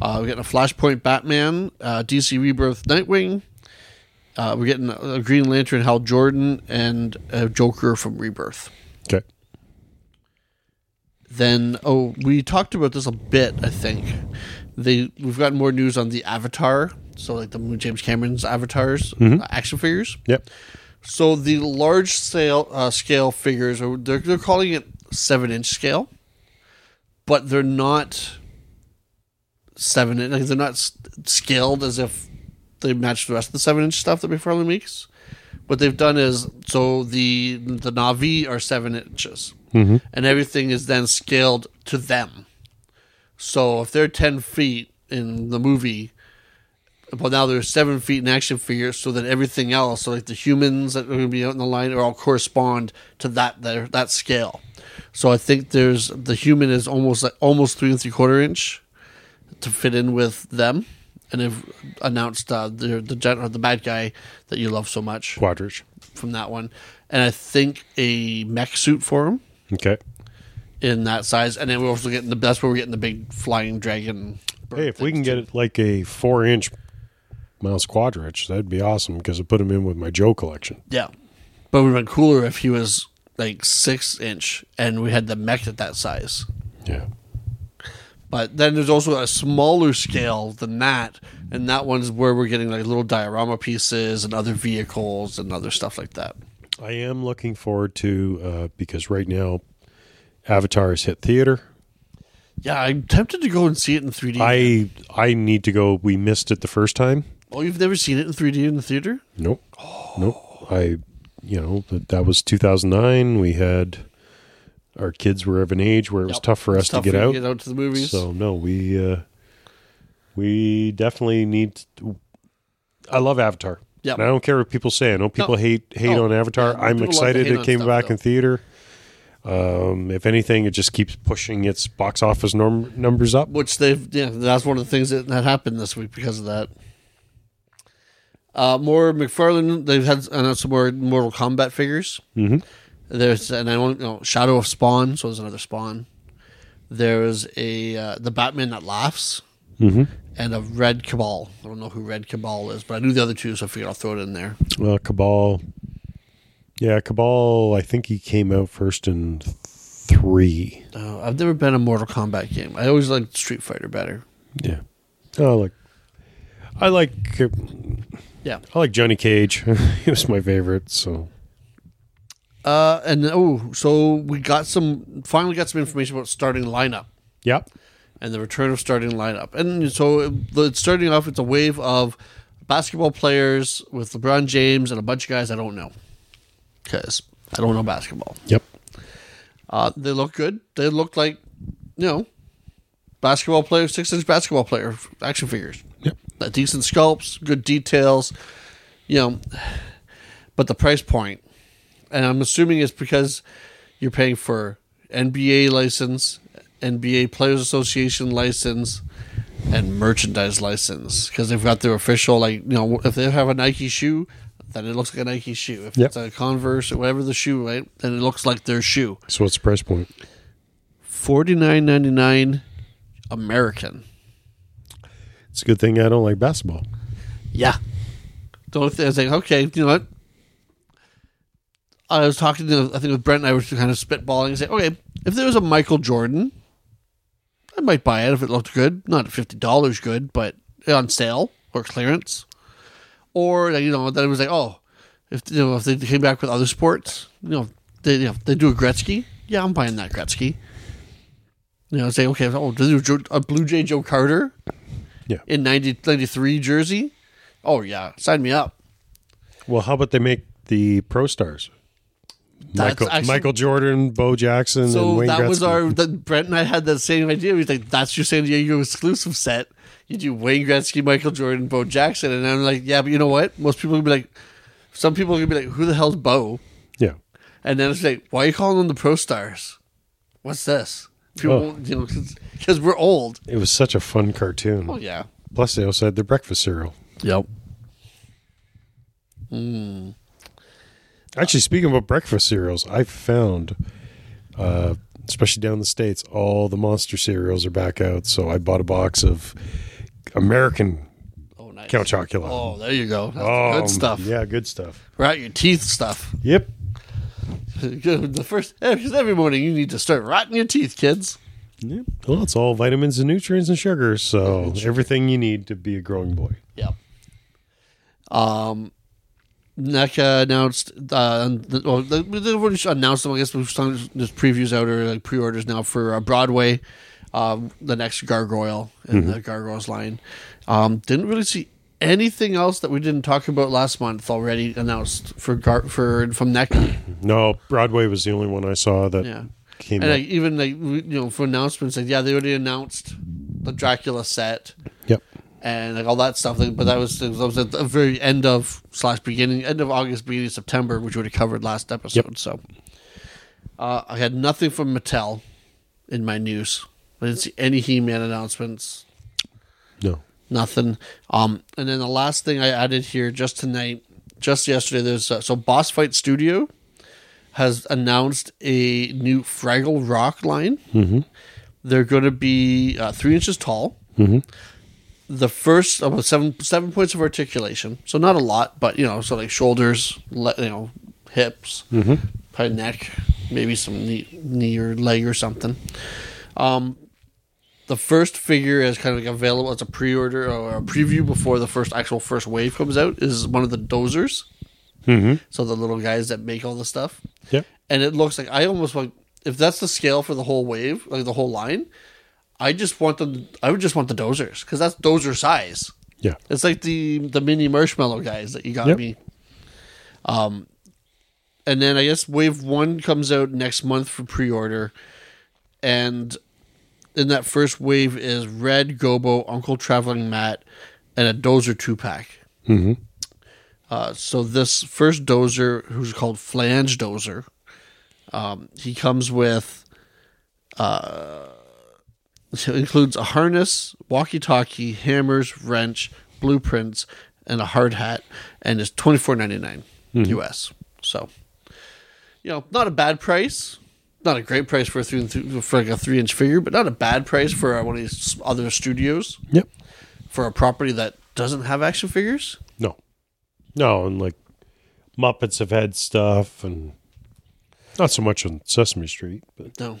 Uh, we're getting a Flashpoint Batman, uh, D C Rebirth Nightwing. Uh, we're getting a Green Lantern Hal Jordan and a Joker from Rebirth. Okay. Then oh, we talked about this a bit, I think. They we've got more news on the Avatar, so like the James Cameron's Avatars mm-hmm. uh, action figures. Yep. So the large scale uh, scale figures are they're, they're calling it seven inch scale, but they're not seven inch. Like they're not s- scaled as if they match the rest of the seven inch stuff that McFarlane makes. What they've done is so the the Na'vi are seven inches, mm-hmm. and everything is then scaled to them. So if they're ten feet in the movie, but now they're seven feet in action figures, so that everything else, so like the humans that are going to be out in the line, are all correspond to that that, that scale. So I think there's the human is almost like almost three and three quarter inch to fit in with them, and they've announced uh, the the the bad guy that you love so much, Quadrich, from that one, and I think a mech suit for him. Okay. In that size, and then we're also getting the that's where we're getting the big flying dragon. Hey, if we can too. get it like a four inch Miles Quadrich, that'd be awesome because I put him in with my Joe collection. Yeah, but it would have been cooler if he was like six inch and we had the mech at that size. Yeah, but then there's also a smaller scale than that, and that one's where we're getting like little diorama pieces and other vehicles and other stuff like that. I am looking forward to uh, because right now. Avatar has hit theater. Yeah, I'm tempted to go and see it in three D. I I need to go. We missed it the first time. Oh, you've never seen it in three D in the theater? Nope. Oh. Nope. I, you know, that, that was two thousand nine. We had, our kids were of an age where it was yep. tough for us tough to get out. Get out to the movies. So, no, we, uh, We definitely need to, I love Avatar. Yeah, I don't care what people say. I know people no. hate hate no. on Avatar. Yeah, I'm excited it came stuff, back though. in theater. Um, if anything, it just keeps pushing its box office norm- numbers up. Which they've yeah, that's one of the things that, that happened this week because of that. Uh, more McFarlane. They've had uh, some more Mortal Kombat figures. Mm-hmm. There's and I don't you know Shadow of Spawn. So there's another Spawn. There's a uh, the Batman that laughs. Mm-hmm. And a Red Cabal. I don't know who Red Cabal is, but I knew the other two, so I figured I'll throw it in there. Well, Cabal. Yeah, Cabal, I think he came out first in three. Oh, I've never been a Mortal Kombat game. I always liked Street Fighter better. Yeah. Oh, like, I like... Yeah. I like Johnny Cage. He was my favorite, so... Uh, and, oh, so we got some... Finally got some information about starting lineup. Yep. And the return of starting lineup. And so it's starting off, it's a wave of basketball players with LeBron James and a bunch of guys I don't know. Because I don't know basketball. Yep. Uh, they look good. They look like, you know, basketball players, six-inch basketball player action figures. Yep. Decent sculpts, good details, you know. But the price point, and I'm assuming it's because you're paying for N B A license, N B A Players Association license and merchandise license because they've got their official, like, you know, if they have a Nike shoe, then it looks like a Nike shoe. If yep. it's a Converse or whatever the shoe, right, then it looks like their shoe. So what's the price point? forty-nine ninety-nine American. It's a good thing I don't like basketball. Yeah. The only thing I think, okay, you know what? I was talking to, I think with Brent and I were kind of spitballing and saying, okay, if there was a Michael Jordan, I might buy it if it looked good. Not fifty dollars good, but on sale or clearance. Or, you know, then it was like, oh, if you know if they came back with other sports, you know, they you know, they do a Gretzky. Yeah, I'm buying that Gretzky. You know, say, okay, oh, do they do a Blue Jay Joe Carter yeah. in ninety, ninety-three jersey? Oh, yeah, sign me up. Well, how about they make the Pro Stars? Michael, actually, Michael Jordan, Bo Jackson, so and Wayne Gretzky. So that was our, the, Brent and I had that same idea. He's like, that's your San Diego exclusive set. You do Wayne Gretzky, Michael Jordan, Bo Jackson. And I'm like, yeah, but you know what? Most people will be like, some people will be like, who the hell's Bo? Yeah. And then it's like, why are you calling them the Pro Stars? What's this? People, oh. you know, because we're old. It was such a fun cartoon. Oh, yeah. Plus, they also had their breakfast cereal. Yep. Hmm. Actually, speaking about breakfast cereals, I found, uh, especially down in the States, all the monster cereals are back out. So I bought a box of American oh, nice. Count Chocula. Oh, there you go. That's oh, good stuff. Yeah, good stuff. Right, your teeth stuff. Yep. The first, every morning you need to start rotting your teeth, kids. Yep. Well, it's all vitamins and nutrients and sugar. So everything you need to be a growing boy. Yep. Um. NECA announced, uh, the, well, they, they announced them, I guess, there's previews out or like pre-orders now for uh, Broadway, um, the next Gargoyle in mm-hmm. the Gargoyles line. Um, didn't really see anything else that we didn't talk about last month already announced for Gar- for from NECA. No, Broadway was the only one I saw that yeah. came and out. Like, even like, you know, for announcements, like yeah, they already announced the Dracula set. Yep. And like all that stuff, but that was, that was at the very end of slash beginning, end of August, beginning of September, which we covered last episode. Yep. So uh, I had nothing from Mattel in my news. I didn't see any He-Man announcements. No, nothing. Um, and then the last thing I added here just tonight, just yesterday, there's uh, so Boss Fight Studio has announced a new Fraggle Rock line. Mm-hmm. They're going to be uh, three inches tall. Mm-hmm. The first about seven seven points of articulation, so not a lot, but you know, so like shoulders, le- you know, hips, mm-hmm. probably neck, maybe some knee, knee or leg or something. Um, the first figure is kind of like available as a pre-order or a preview before the first actual first wave comes out. Is one of the dozers, mm-hmm. so the little guys that make all the stuff. Yeah, and it looks like I almost like if that's the scale for the whole wave, like the whole line. I just want the I would just want the dozers because that's dozer size. Yeah, it's like the the mini marshmallow guys that you got yep. me. Um, and then I guess wave one comes out next month for pre-order, and in that first wave is Red, Gobo, Uncle Traveling Matt, and a Dozer two-pack. Mm-hmm. Uh, so this first Dozer, who's called Flange Dozer, um, he comes with, uh, so it includes a harness, walkie-talkie, hammers, wrench, blueprints, and a hard hat, and is twenty-four ninety-nine mm-hmm. U S. So, you know, not a bad price. Not a great price for a three th- for like a three-inch figure, but not a bad price for uh, one of these other studios. Yep. For a property that doesn't have action figures. No. No, and like Muppets have had stuff, and not so much on Sesame Street, but no.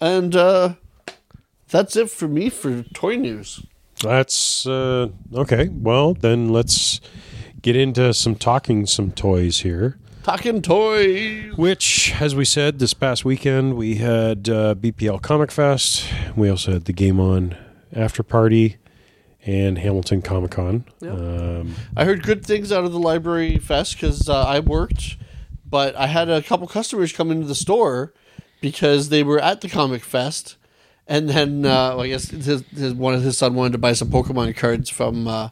And uh, that's it for me for toy news. That's uh, okay. Well, then let's get into some talking some toys here. Talking Toys! Which, as we said, this past weekend, we had uh, B P L Comic Fest. We also had the Game On After Party and Hamilton Comic Con. Yep. Um, I heard good things out of the Library Fest because uh, I worked, but I had a couple customers come into the store because they were at the Comic Fest. And then, uh, well, I guess his, his, one of his son wanted to buy some Pokemon cards from... Uh,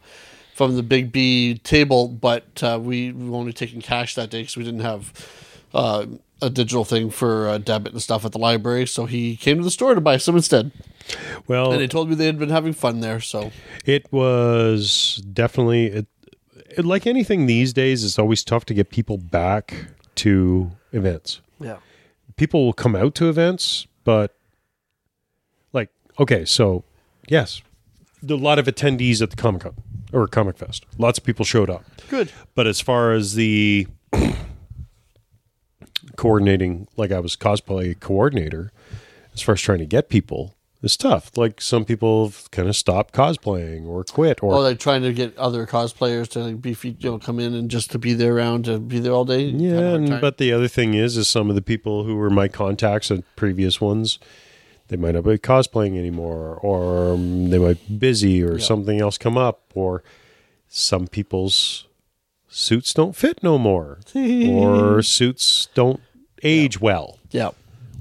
from the Big B table, but uh, we were only taking cash that day because we didn't have uh, a digital thing for uh, debit and stuff at the library, so he came to the store to buy some instead. Well, and they told me they had been having fun there, so. It was definitely, it, it, like anything these days, it's always tough to get people back to events. Yeah. People will come out to events, but, like, okay, so, yes, a lot of attendees at the Comic-Con. Or Comic Fest. Lots of people showed up. Good. But as far as the coordinating, like I was cosplay coordinator, as far as trying to get people, it's tough. Like some people have kind of stopped cosplaying or quit. Or oh, they're trying to get other cosplayers to like be, you know, come in and just to be there around, to be there all day. Yeah, and, but the other thing is, is some of the people who were my contacts at previous ones, they might not be cosplaying anymore, or they might be busy, or yeah. something else come up, or some people's suits don't fit no more, or suits don't age yeah. well. Yeah.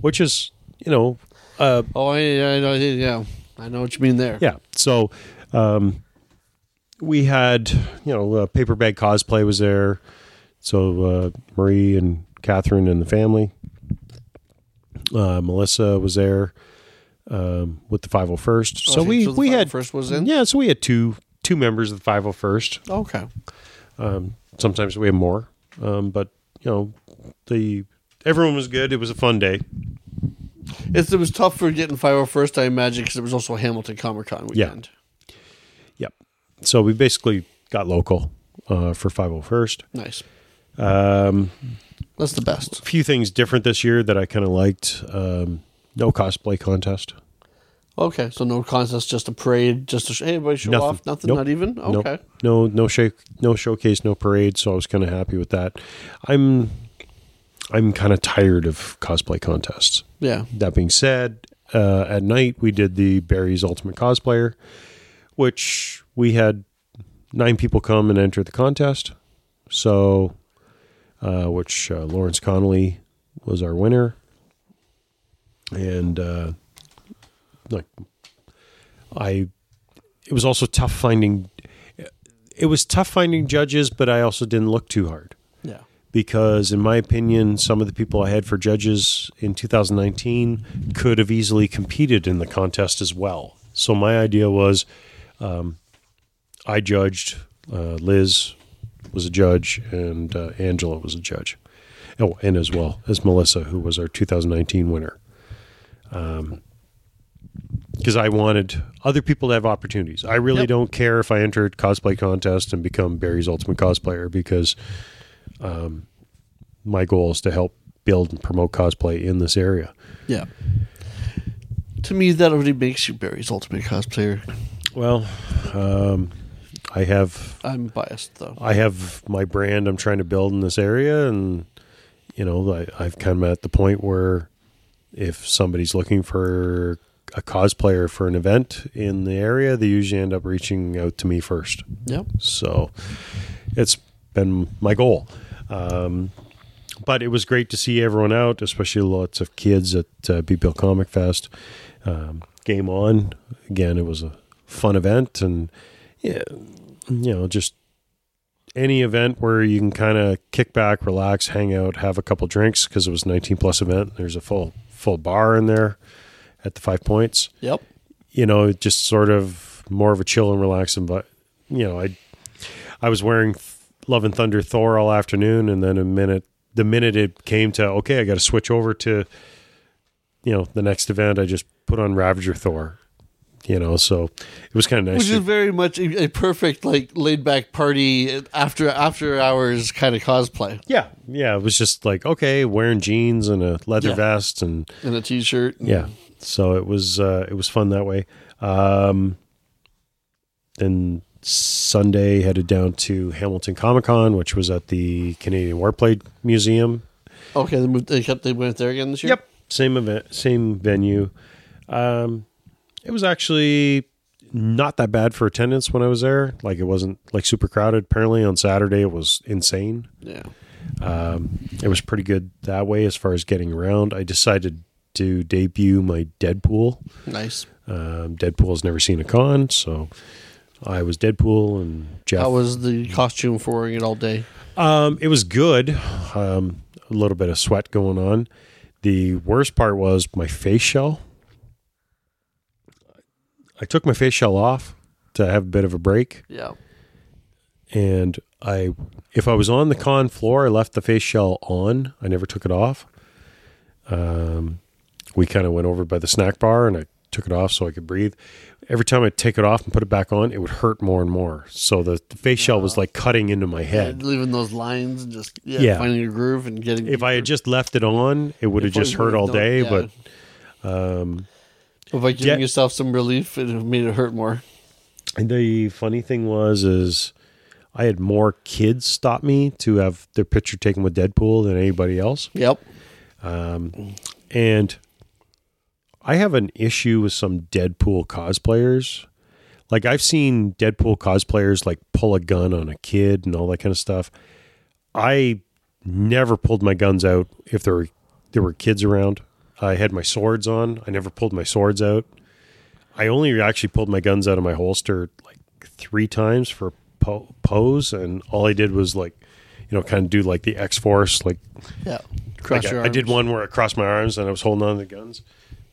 Which is, you know... Uh, oh, I, I, I, yeah. I know what you mean there. Yeah. So, um, we had, you know, uh, Paper Bag Cosplay was there. So, uh, Marie and Catherine and the family. Uh, Melissa was there. Um, with the five oh first, oh, so we so we had first was in yeah, so we had two two members of the five oh first. Okay, um, sometimes we have more, um, but you know the everyone was good. It was a fun day. It's, it was tough for getting five oh first, I imagine, because it was also Hamilton Comic Con weekend. Yeah. Yep. So we basically got local uh, for five oh first. Nice. Um, that's the best. A few things different this year that I kind of liked. Um, no cosplay contest. Okay, so no contest, just a parade, just a sh- hey, everybody show nothing. off, nothing, nope. not even. Okay, nope. no, no, sh- no showcase, no parade. So I was kind of happy with that. I'm, I'm kind of tired of cosplay contests. Yeah. That being said, uh, at night we did the Barry's Ultimate Cosplayer, which we had nine people come and enter the contest. So, uh, which uh, Lawrence Connolly was our winner, and. Uh, Like, I, it was also tough finding, it was tough finding judges, but I also didn't look too hard. Yeah. Because in my opinion, some of the people I had for judges in two thousand nineteen could have easily competed in the contest as well. So my idea was, um, I judged, uh, Liz was a judge, and uh, Angela was a judge. Oh, and as well as Melissa, who was our two thousand nineteen winner. Um, Because I wanted other people to have opportunities. I really yep. don't care if I enter a cosplay contest and become Barry's Ultimate Cosplayer, because um, my goal is to help build and promote cosplay in this area. Yeah. To me, that already makes you Barry's Ultimate Cosplayer. Well, um, I have... I'm biased, though. I have my brand I'm trying to build in this area, and, you know, I, I've come at the point where if somebody's looking for... a cosplayer for an event in the area, they usually end up reaching out to me first. Yep. So it's been my goal. Um, But it was great to see everyone out, especially lots of kids at uh, B P L Comic Fest. Um, Game On. Again, it was a fun event. And, yeah, you know, just any event where you can kind of kick back, relax, hang out, have a couple drinks, because it was a nineteen-plus event. There's a full full bar in there at the Five Points. Yep. You know, just sort of more of a chill and relax. But, you know, I I was wearing Th- Love and Thunder Thor all afternoon, and then a minute, the minute it came to, okay, I got to switch over to, you know, the next event, I just put on Ravager Thor, you know, so it was kind of nice. Which is very much a perfect, like, laid-back party after after hours kind of cosplay. Yeah, yeah, it was just like, okay, wearing jeans and a leather yeah. vest and and a t-shirt. And yeah, so it was uh, it was fun that way. Um, and Sunday headed down to Hamilton Comic Con, which was at the Canadian Warplate Museum. Okay, they moved, they kept, they went there again this year? Yep, same event, same venue. Um, it was actually not that bad for attendance when I was there. Like, it wasn't like super crowded. Apparently on Saturday it was insane. Yeah. Um, it was pretty good that way as far as getting around. I decided to debut my Deadpool. Nice. Um, Deadpool's never seen a con, so I was Deadpool and Jeff. How was the costume for wearing it all day? Um, it was good. Um, a little bit of sweat going on. The worst part was my face shell. I took my face shell off to have a bit of a break. Yeah. And I, if I was on the con floor, I left the face shell on. I never took it off. Um, we kind of went over by the snack bar and I took it off so I could breathe. Every time I'd take it off and put it back on, it would hurt more and more. So the, the face yeah. shell was like cutting into my head. Yeah, leaving those lines and just yeah, yeah. finding a groove and getting If deeper. I had just left it on, it would have just hurt all day. Yeah. But um, by giving yeah. yourself some relief, it made it hurt more. And the funny thing was is I had more kids stop me to have their picture taken with Deadpool than anybody else. Yep. Um, and I have an issue with some Deadpool cosplayers. Like, I've seen Deadpool cosplayers, like, pull a gun on a kid and all that kind of stuff. I never pulled my guns out if there were, there were kids around. I had my swords on. I never pulled my swords out. I only actually pulled my guns out of my holster, like, three times for po- pose, and all I did was, like, you know, kind of do, like, the X-Force, like... Yeah, cross like your I, arms. I did one where I crossed my arms and I was holding on to the guns.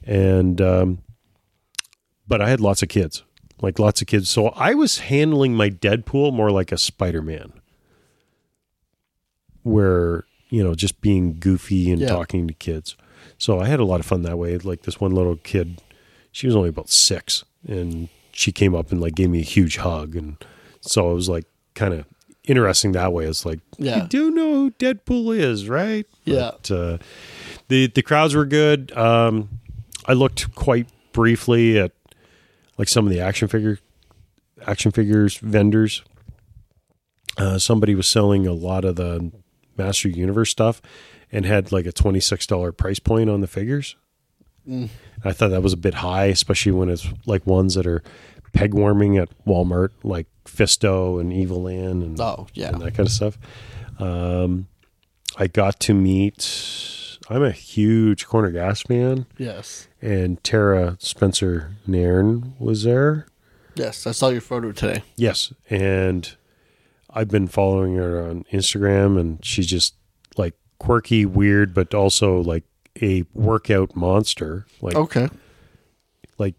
And, um, but I had lots of kids, like lots of kids. So I was handling my Deadpool more like a Spider-Man where, you know, just being goofy and yeah. talking to kids. So I had a lot of fun that way. Like this one little kid, she was only about six and she came up and like gave me a huge hug. And so it was like kind of interesting that way. It's like, yeah. you do know who Deadpool is, right? Yeah. But, uh, the, the crowds were good. Um, I looked quite briefly at like some of the action figure, action figures vendors. Uh, somebody was selling a lot of the Master Universe stuff and had like a twenty-six dollars price point on the figures. Mm. I thought that was a bit high, especially when it's like ones that are peg warming at Walmart, like Fisto and Evil Land and, oh, yeah. and that kind of stuff. Um, I got to meet... I'm a huge Corner Gas fan. Yes. And Tara Spencer Nairn was there. Yes, I saw your photo today. Yes, and I've been following her on Instagram, and she's just like quirky, weird, but also like a workout monster. Like okay. Like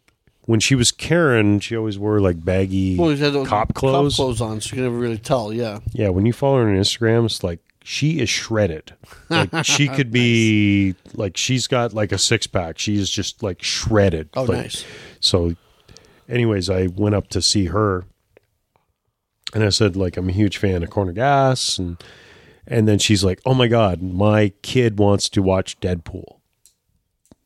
when she was Karen, she always wore like baggy well, she had those cop clothes. Cop clothes on, so you can never really tell. Yeah. Yeah, when you follow her on Instagram, it's like. She is shredded. Like she could be nice. Like, she's got like a six pack. She is just like shredded. Oh, like, nice. So anyways, I went up to see her and I said, like, I'm a huge fan of Corner Gas. And, and then she's like, oh my God, my kid wants to watch Deadpool.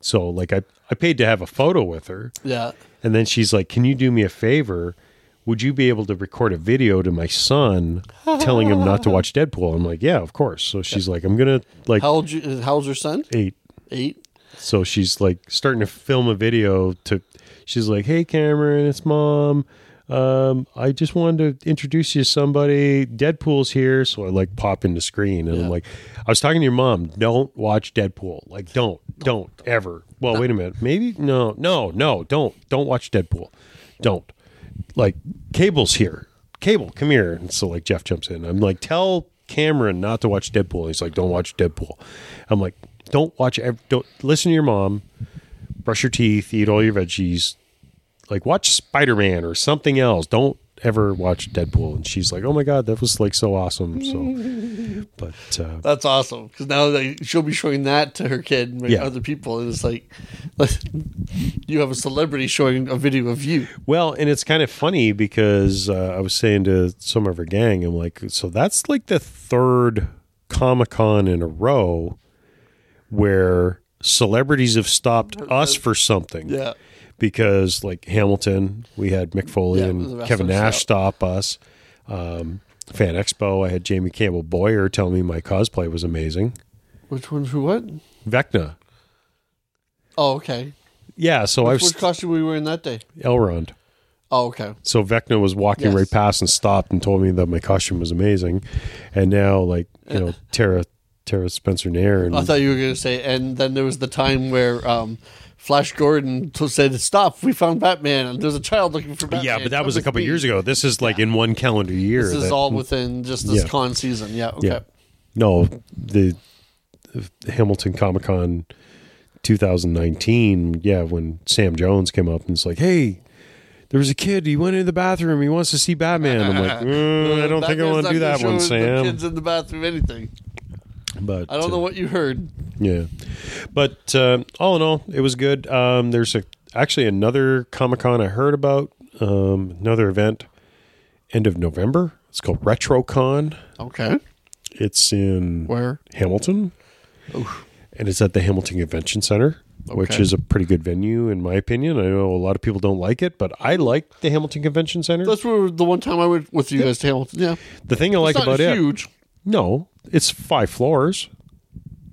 So like I, I paid to have a photo with her. Yeah. And then she's like, can you do me a favor? Would you be able to record a video to my son telling him not to watch Deadpool? I'm like, yeah, of course. So she's yeah. like, I'm going to like... How old you, how's your son? Eight. Eight? So she's like starting to film a video to... She's like, hey, Cameron, it's mom. um, I just wanted to introduce you to somebody. Deadpool's here. So I like pop in the screen and yeah. I'm like, I was talking to your mom. Don't watch Deadpool. Like, don't, don't, don't ever. Well, no. wait a minute. Maybe. No, no, no. Don't, don't watch Deadpool. Don't. Like, Cable's here. Cable, come here. And so like Jeff jumps in. I'm like, tell Cameron not to watch Deadpool. And he's like, don't watch Deadpool. I'm like, don't watch. Don't listen to your mom. Brush your teeth. Eat all your veggies. Like, watch Spider-Man or something else. Don't ever watch Deadpool. And she's like, oh my God, that was like so awesome. So, but uh, that's awesome because now they, she'll be showing that to her kid and yeah. other people. And it's like, like, you have a celebrity showing a video of you. Well, and it's kind of funny because uh, I was saying to some of her gang, I'm like, so that's like the third Comic-Con in a row where celebrities have stopped us for something. Yeah. Because, like, Hamilton, we had Mick Foley yeah, and Kevin Nash stop us. Um, Fan Expo, I had Jamie Campbell Boyer tell me my cosplay was amazing. Which one? Who? What? Vecna. Oh, okay. Yeah, so which, I was... What costume were you wearing that day? Elrond. Oh, okay. So Vecna was walking yes. right past and stopped and told me that my costume was amazing. And now, like, you know, Tara, Tara Spencer-Nairn. And I thought you were going to say, and then there was the time where... Um, Flash Gordon said, stop, we found Batman, and there's a child looking for Batman. Yeah, but that was a couple of years ago. This is like yeah. in one calendar year. This is that, all within just this yeah. con season. Yeah, okay. Yeah. No, the Hamilton Comic Con twenty nineteen, yeah, when Sam Jones came up and it's like, hey, there was a kid, he went into the bathroom, he wants to see Batman. I'm like, mm, I don't Batman's think I want to do that one, Sam. Kids in the bathroom, anything. But I don't know uh, what you heard. Yeah. But uh, all in all, it was good. Um, there's a, actually another Comic-Con I heard about, um, another event, end of November. It's called RetroCon. Okay. It's in... Where? Hamilton. Oof. And it's at the Hamilton Convention Center, okay. which is a pretty good venue, in my opinion. I know a lot of people don't like it, but I like the Hamilton Convention Center. That's where the one time I went with you yeah. guys to Hamilton. Yeah. The thing I it's like about it... It's not huge. No. It's five floors.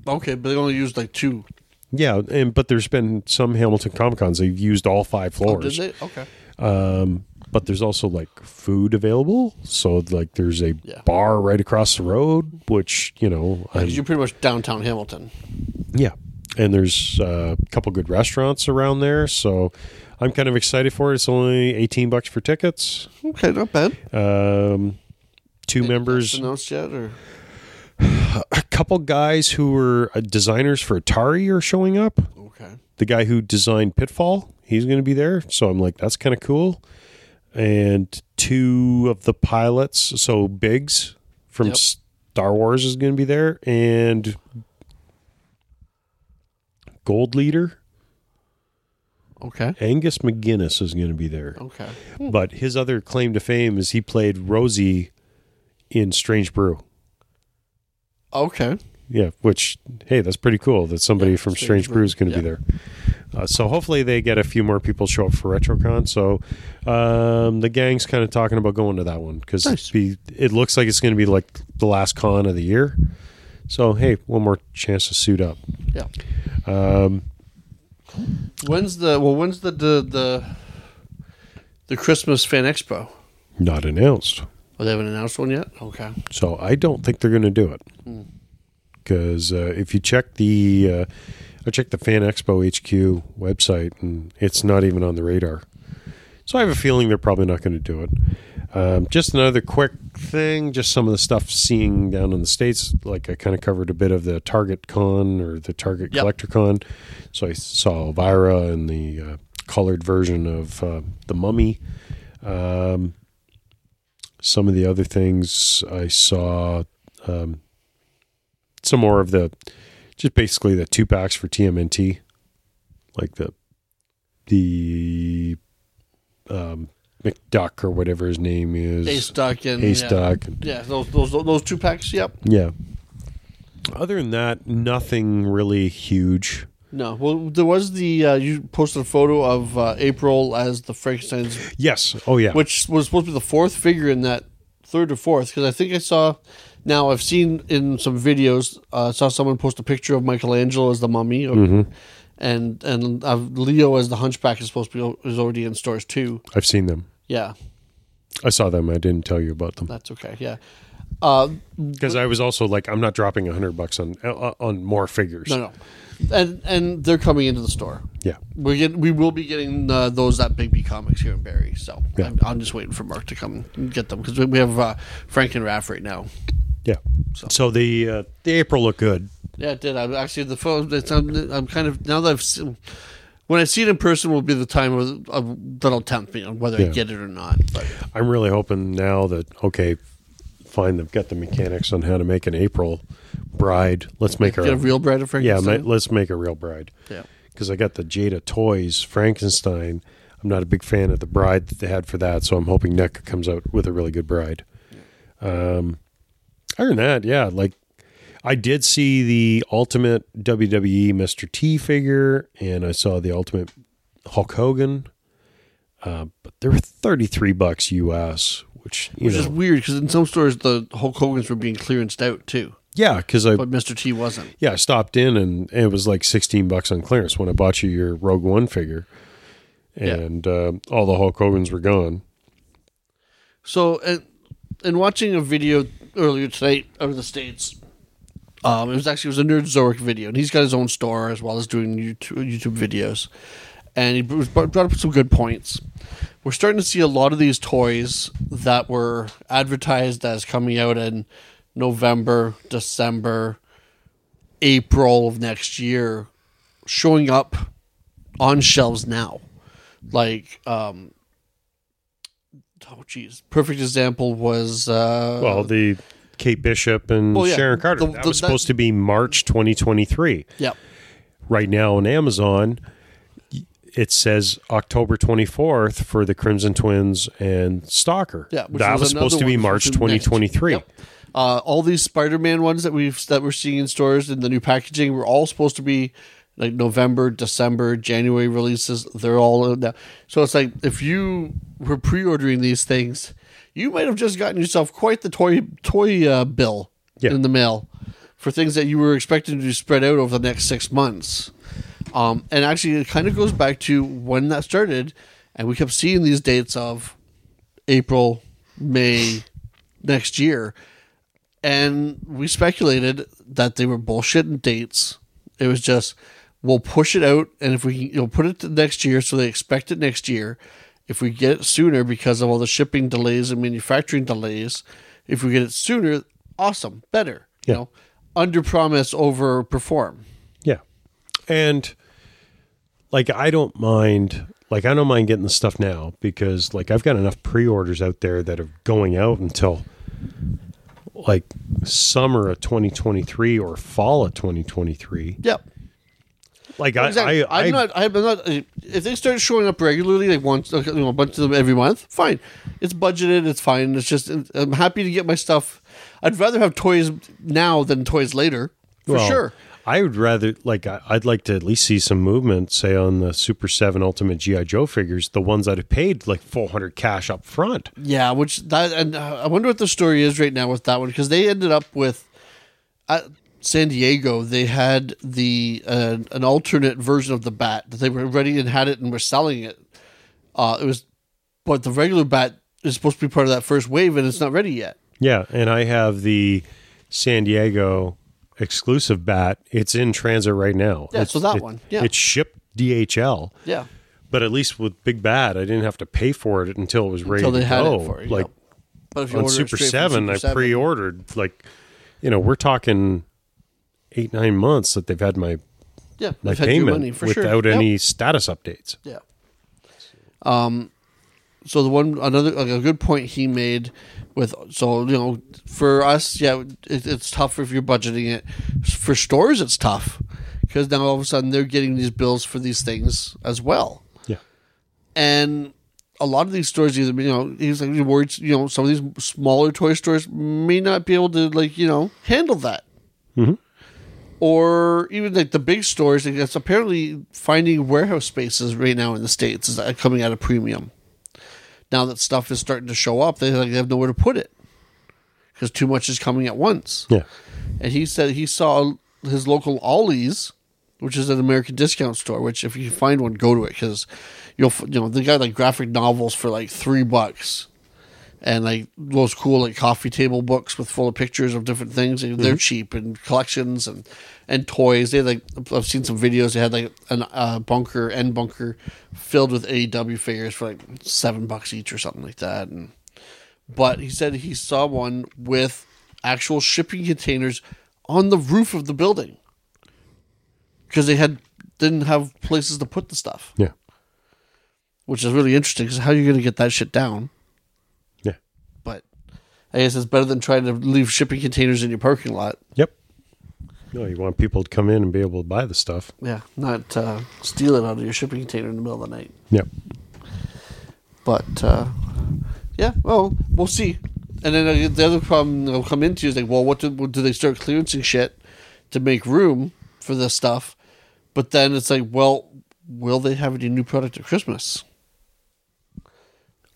Okay, but they only used like two. Yeah, and but there's been some Hamilton Comic Cons they've used all five floors. Oh, did they? Okay. Um, but there's also like food available, so like there's a yeah. bar right across the road, which you know, yeah, you're pretty much downtown Hamilton. Yeah, and there's uh, a couple good restaurants around there, so I'm kind of excited for it. It's only eighteen bucks for tickets. Okay, not bad. Um, two Anything members announced yet or. A couple guys who were designers for Atari are showing up. Okay. The guy who designed Pitfall, he's going to be there. So I'm like, that's kind of cool. And two of the pilots, so Biggs from yep. Star Wars is going to be there. And Gold Leader. Okay. Angus McGinnis is going to be there. Okay. But his other claim to fame is he played Rosie in Strange Brew. Okay. Yeah, which, hey, that's pretty cool that somebody yeah, from Strange Brew is going to yeah. be there. Uh, so hopefully they get a few more people show up for RetroCon. So um, the gang's kind of talking about going to that one because nice. it looks like it's going to be like the last con of the year. So, hey, one more chance to suit up. Yeah. Um, when's the well? When's the the the, the Christmas Fan Expo? Not announced. Oh, they haven't announced one yet? Okay. So I don't think they're going to do it. Because mm. uh, if you check the, uh, I checked the Fan Expo H Q website, and it's not even on the radar. So I have a feeling they're probably not going to do it. Um, just another quick thing, just some of the stuff seeing down in the States. Like I kind of covered a bit of the Target Con or the Target yep. Collector Con. So I saw Elvira and the uh, colored version of uh, The Mummy. Um Some of the other things I saw, um, some more of the, just basically the two packs for T M N T, like the the um, McDuck or whatever his name is, Ace Duck and Ace yeah. Duck, yeah, those those those two packs, yep, yeah. Other than that, nothing really huge. No, well, there was the uh, you posted a photo of uh, April as the Frankenstein's. Yes, oh yeah, which was supposed to be the fourth figure in that third or fourth because I think I saw. Now I've seen in some videos, uh, saw someone post a picture of Michelangelo as the mummy, or, mm-hmm. and and uh, Leo as the Hunchback is supposed to be is already in stores too. I've seen them. Yeah, I saw them. I didn't tell you about them. That's okay. Yeah. Because uh, I was also like, I'm not dropping a hundred bucks on uh, on more figures. No, no. And and they're coming into the store. Yeah, we get we will be getting uh, those at Big B Comics here in Barrie. So yeah. I'm, I'm just waiting for Mark to come and get them because we have uh, Frank and Raph right now. Yeah. So, so the uh, the April looked good. Yeah, it did. I'm actually the phone. I'm, I'm kind of now that I've seen, when I see it in person will be the time of, of, that'll tempt me on whether yeah. I get it or not. But I'm really hoping now that okay. Fine, they've got the mechanics on how to make an April bride. Let's make our, a real bride of Frankenstein. Yeah, let's make a real bride. Yeah, because I got the Jada Toys Frankenstein. I'm not a big fan of the bride that they had for that, so I'm hoping NECA comes out with a really good bride. Um, other than that, yeah, like I did see the Ultimate W W E Mister T figure, and I saw the Ultimate Hulk Hogan. Uh, but they were thirty-three bucks U S. Which, which is weird because in some stores the Hulk Hogan's were being clearanced out too. Yeah, because I but Mister T wasn't. Yeah, I stopped in and, and it was like sixteen bucks on clearance when I bought you your Rogue One figure, and yeah. uh, all the Hulk Hogan's were gone. So, and, and watching a video earlier today out of the States, um, it was actually it was a Nerdzoic video, and he's got his own store as well as doing YouTube, YouTube videos, and he brought up some good points. We're starting to see a lot of these toys that were advertised as coming out in November, December, April of next year showing up on shelves now. Like, um, oh, geez. Perfect example was... Uh, well, the Kate Bishop and well, yeah, Sharon Carter. The, the, that was that, supposed to be March twenty twenty-three. Yeah. Right now on Amazon... It says October twenty-fourth for the Crimson Twins and Stalker. Yeah, which that was, was supposed to be March twenty twenty-three. Yep. Uh, all these Spider-Man ones that we've that we're seeing in stores in the new packaging were all supposed to be like November, December, January releases. They're all now. So it's like if you were pre-ordering these things, you might have just gotten yourself quite the toy toy uh, bill yeah. in the mail for things that you were expecting to be spread out over the next six months. Um, and actually, it kind of goes back to when that started, and we kept seeing these dates of April, May, next year, and we speculated that they were bullshitting dates. It was just, we'll push it out, and if we can, you know, put it to next year, so they expect it next year. If we get it sooner because of all the shipping delays and manufacturing delays, if we get it sooner, awesome, better. Yeah. You know, under promise, over perform. Yeah. And like, I don't mind, like, I don't mind getting the stuff now because like I've got enough pre-orders out there that are going out until like summer of twenty twenty-three or fall of twenty twenty-three. Yep. Like exactly. I, I, I'm I, not, I'm not, if they start showing up regularly, like once, you know, a bunch of them every month, fine. It's budgeted. It's fine. It's just, I'm happy to get my stuff. I'd rather have toys now than toys later for well, sure. I would rather, like, I'd like to at least see some movement, say, on the Super seven Ultimate G I. Joe figures, the ones that have paid, like, four hundred cash up front. Yeah, which, that, and uh, I wonder what the story is right now with that one, because they ended up with, at San Diego, they had the, uh, an alternate version of the Bat that they were ready and had it and were selling it. Uh, it was, but the regular Bat is supposed to be part of that first wave, and it's not ready yet. Yeah, and I have the San Diego... exclusive Bat. It's in transit right now. Yeah, it's, so that it, one. Yeah. It's shipped D H L. Yeah. But at least with Big Bat, I didn't have to pay for it until it was ready until they to had go. It for you. Like, yep. But if you on Super seven, Super I seven. Pre-ordered. Like, you know, we're talking eight, nine months that they've had my yeah, my payment money, for without sure. any yep. status updates. Yeah. Um. So the one another like a good point he made. With so you know, for us, yeah, it, it's tough if you're budgeting it. For stores, it's tough because now all of a sudden they're getting these bills for these things as well. Yeah, and a lot of these stores, either you know, he's like worried. You know, some of these smaller toy stores may not be able to like you know handle that, mm-hmm. or even like the big stores. It's apparently finding warehouse spaces right now in the States is coming at a premium. Now that stuff is starting to show up, they like, they have nowhere to put it because too much is coming at once. Yeah, and he said he saw his local Ollie's, which is an American discount store. Which, if you find one, go to it because you'll you know they got like graphic novels for like three bucks, and like those cool like coffee table books with full of pictures of different things. And mm-hmm. They're cheap, and collections and and toys. They like I've seen some videos. They had like an uh, bunker end bunker filled with A E W figures for like seven bucks each or something like that. And but he said he saw one with actual shipping containers on the roof of the building because they had didn't have places to put the stuff. Yeah. Which is really interesting because how are you going to get that shit down? Yeah. But I guess it's better than trying to leave shipping containers in your parking lot. Yep. No, you want people to come in and be able to buy the stuff. Yeah, not uh, steal it out of your shipping container in the middle of the night. Yep. But, uh, yeah, well, we'll see. And then uh, the other problem they'll come into is like, well, what do, do they start clearancing shit to make room for this stuff? But then it's like, well, will they have any new product at Christmas?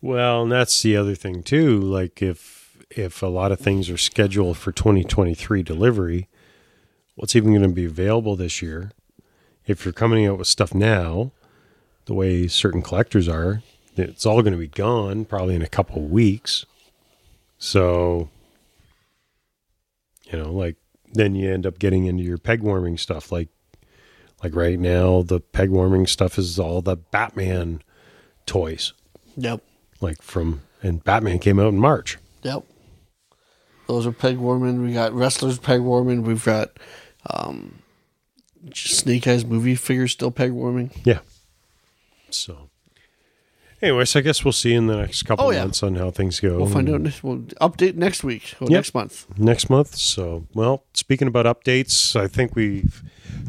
Well, and that's the other thing too. Like if if a lot of things are scheduled for twenty twenty-three delivery, what's even going to be available this year? If you're coming out with stuff now, the way certain collectors are, it's all going to be gone probably in a couple of weeks. So, you know, like then you end up getting into your peg warming stuff. Like, like right now, the peg warming stuff is all the Batman toys. Yep. Like from, and Batman came out in March. Yep. Those are peg warming. We got wrestlers peg warming. We've got um, Snake Eyes movie figures still peg warming. Yeah. So, anyway, so I guess we'll see in the next couple oh, yeah. months on how things go. We'll find out. We'll update next week or yep. next month. Next month. So, well, speaking about updates, I think we've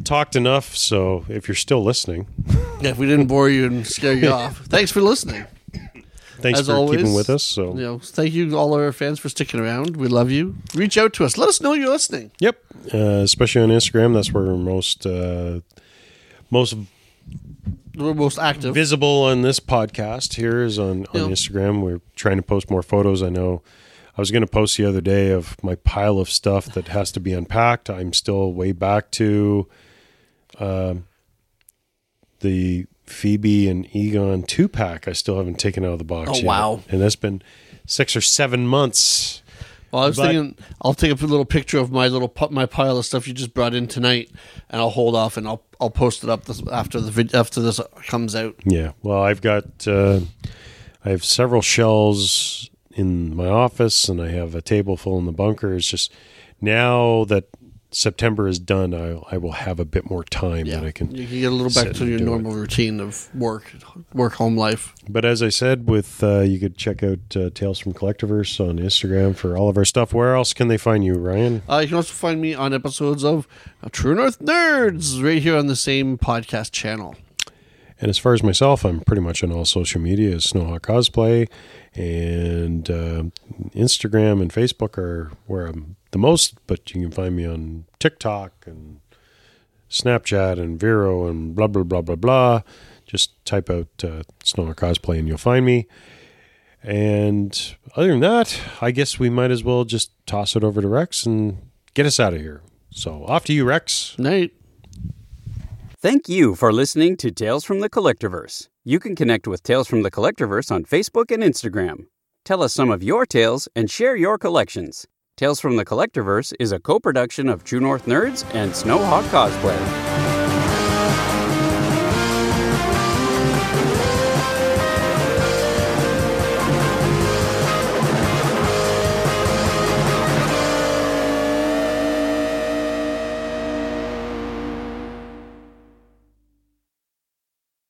talked enough. So, if you're still listening, yeah, if we didn't bore you and scare you off, thanks for listening. Thanks As for always, keeping with us. So, you know, thank you to all our fans for sticking around. We love you. Reach out to us. Let us know you're listening. Yep, uh, especially on Instagram. That's where we're most uh, most we're most active, visible on this podcast. Here is on on yep. Instagram. We're trying to post more photos. I know I was going to post the other day of my pile of stuff that has to be unpacked. I'm still way back to uh, the Phoebe and Egon two pack I still haven't taken out of the box oh, yet. Wow. And that's been six or seven months. Well, I was but, thinking I'll take a little picture of my little my pile of stuff you just brought in tonight, and I'll hold off and I'll I'll post it up this, after the vid, after this comes out. Yeah. Well, I've got uh, I have several shelves in my office, and I have a table full in the bunker. It's just now that September is done, I, I will have a bit more time yeah. that I can. You can get a little back to your normal it. routine of work, work, home life. But as I said, with uh, you could check out uh, Tales from Collectiverse on Instagram for all of our stuff. Where else can they find you, Ryan? Uh, you can also find me on episodes of True North Nerds right here on the same podcast channel. And as far as myself, I'm pretty much on all social media as Snowhawk Cosplay, and uh, Instagram and Facebook are where I'm the most, but you can find me on TikTok and Snapchat and Vero and blah, blah, blah, blah, blah. Just type out uh, Snowhawk Cosplay and you'll find me. And other than that, I guess we might as well just toss it over to Rex and get us out of here. So off to you, Rex. Night. Thank you for listening to Tales from the Collectiverse. You can connect with Tales from the Collectiverse on Facebook and Instagram. Tell us some of your tales and share your collections. Tales from the Collectiverse is a co-production of True North Nerds and Snowhawk Cosplay.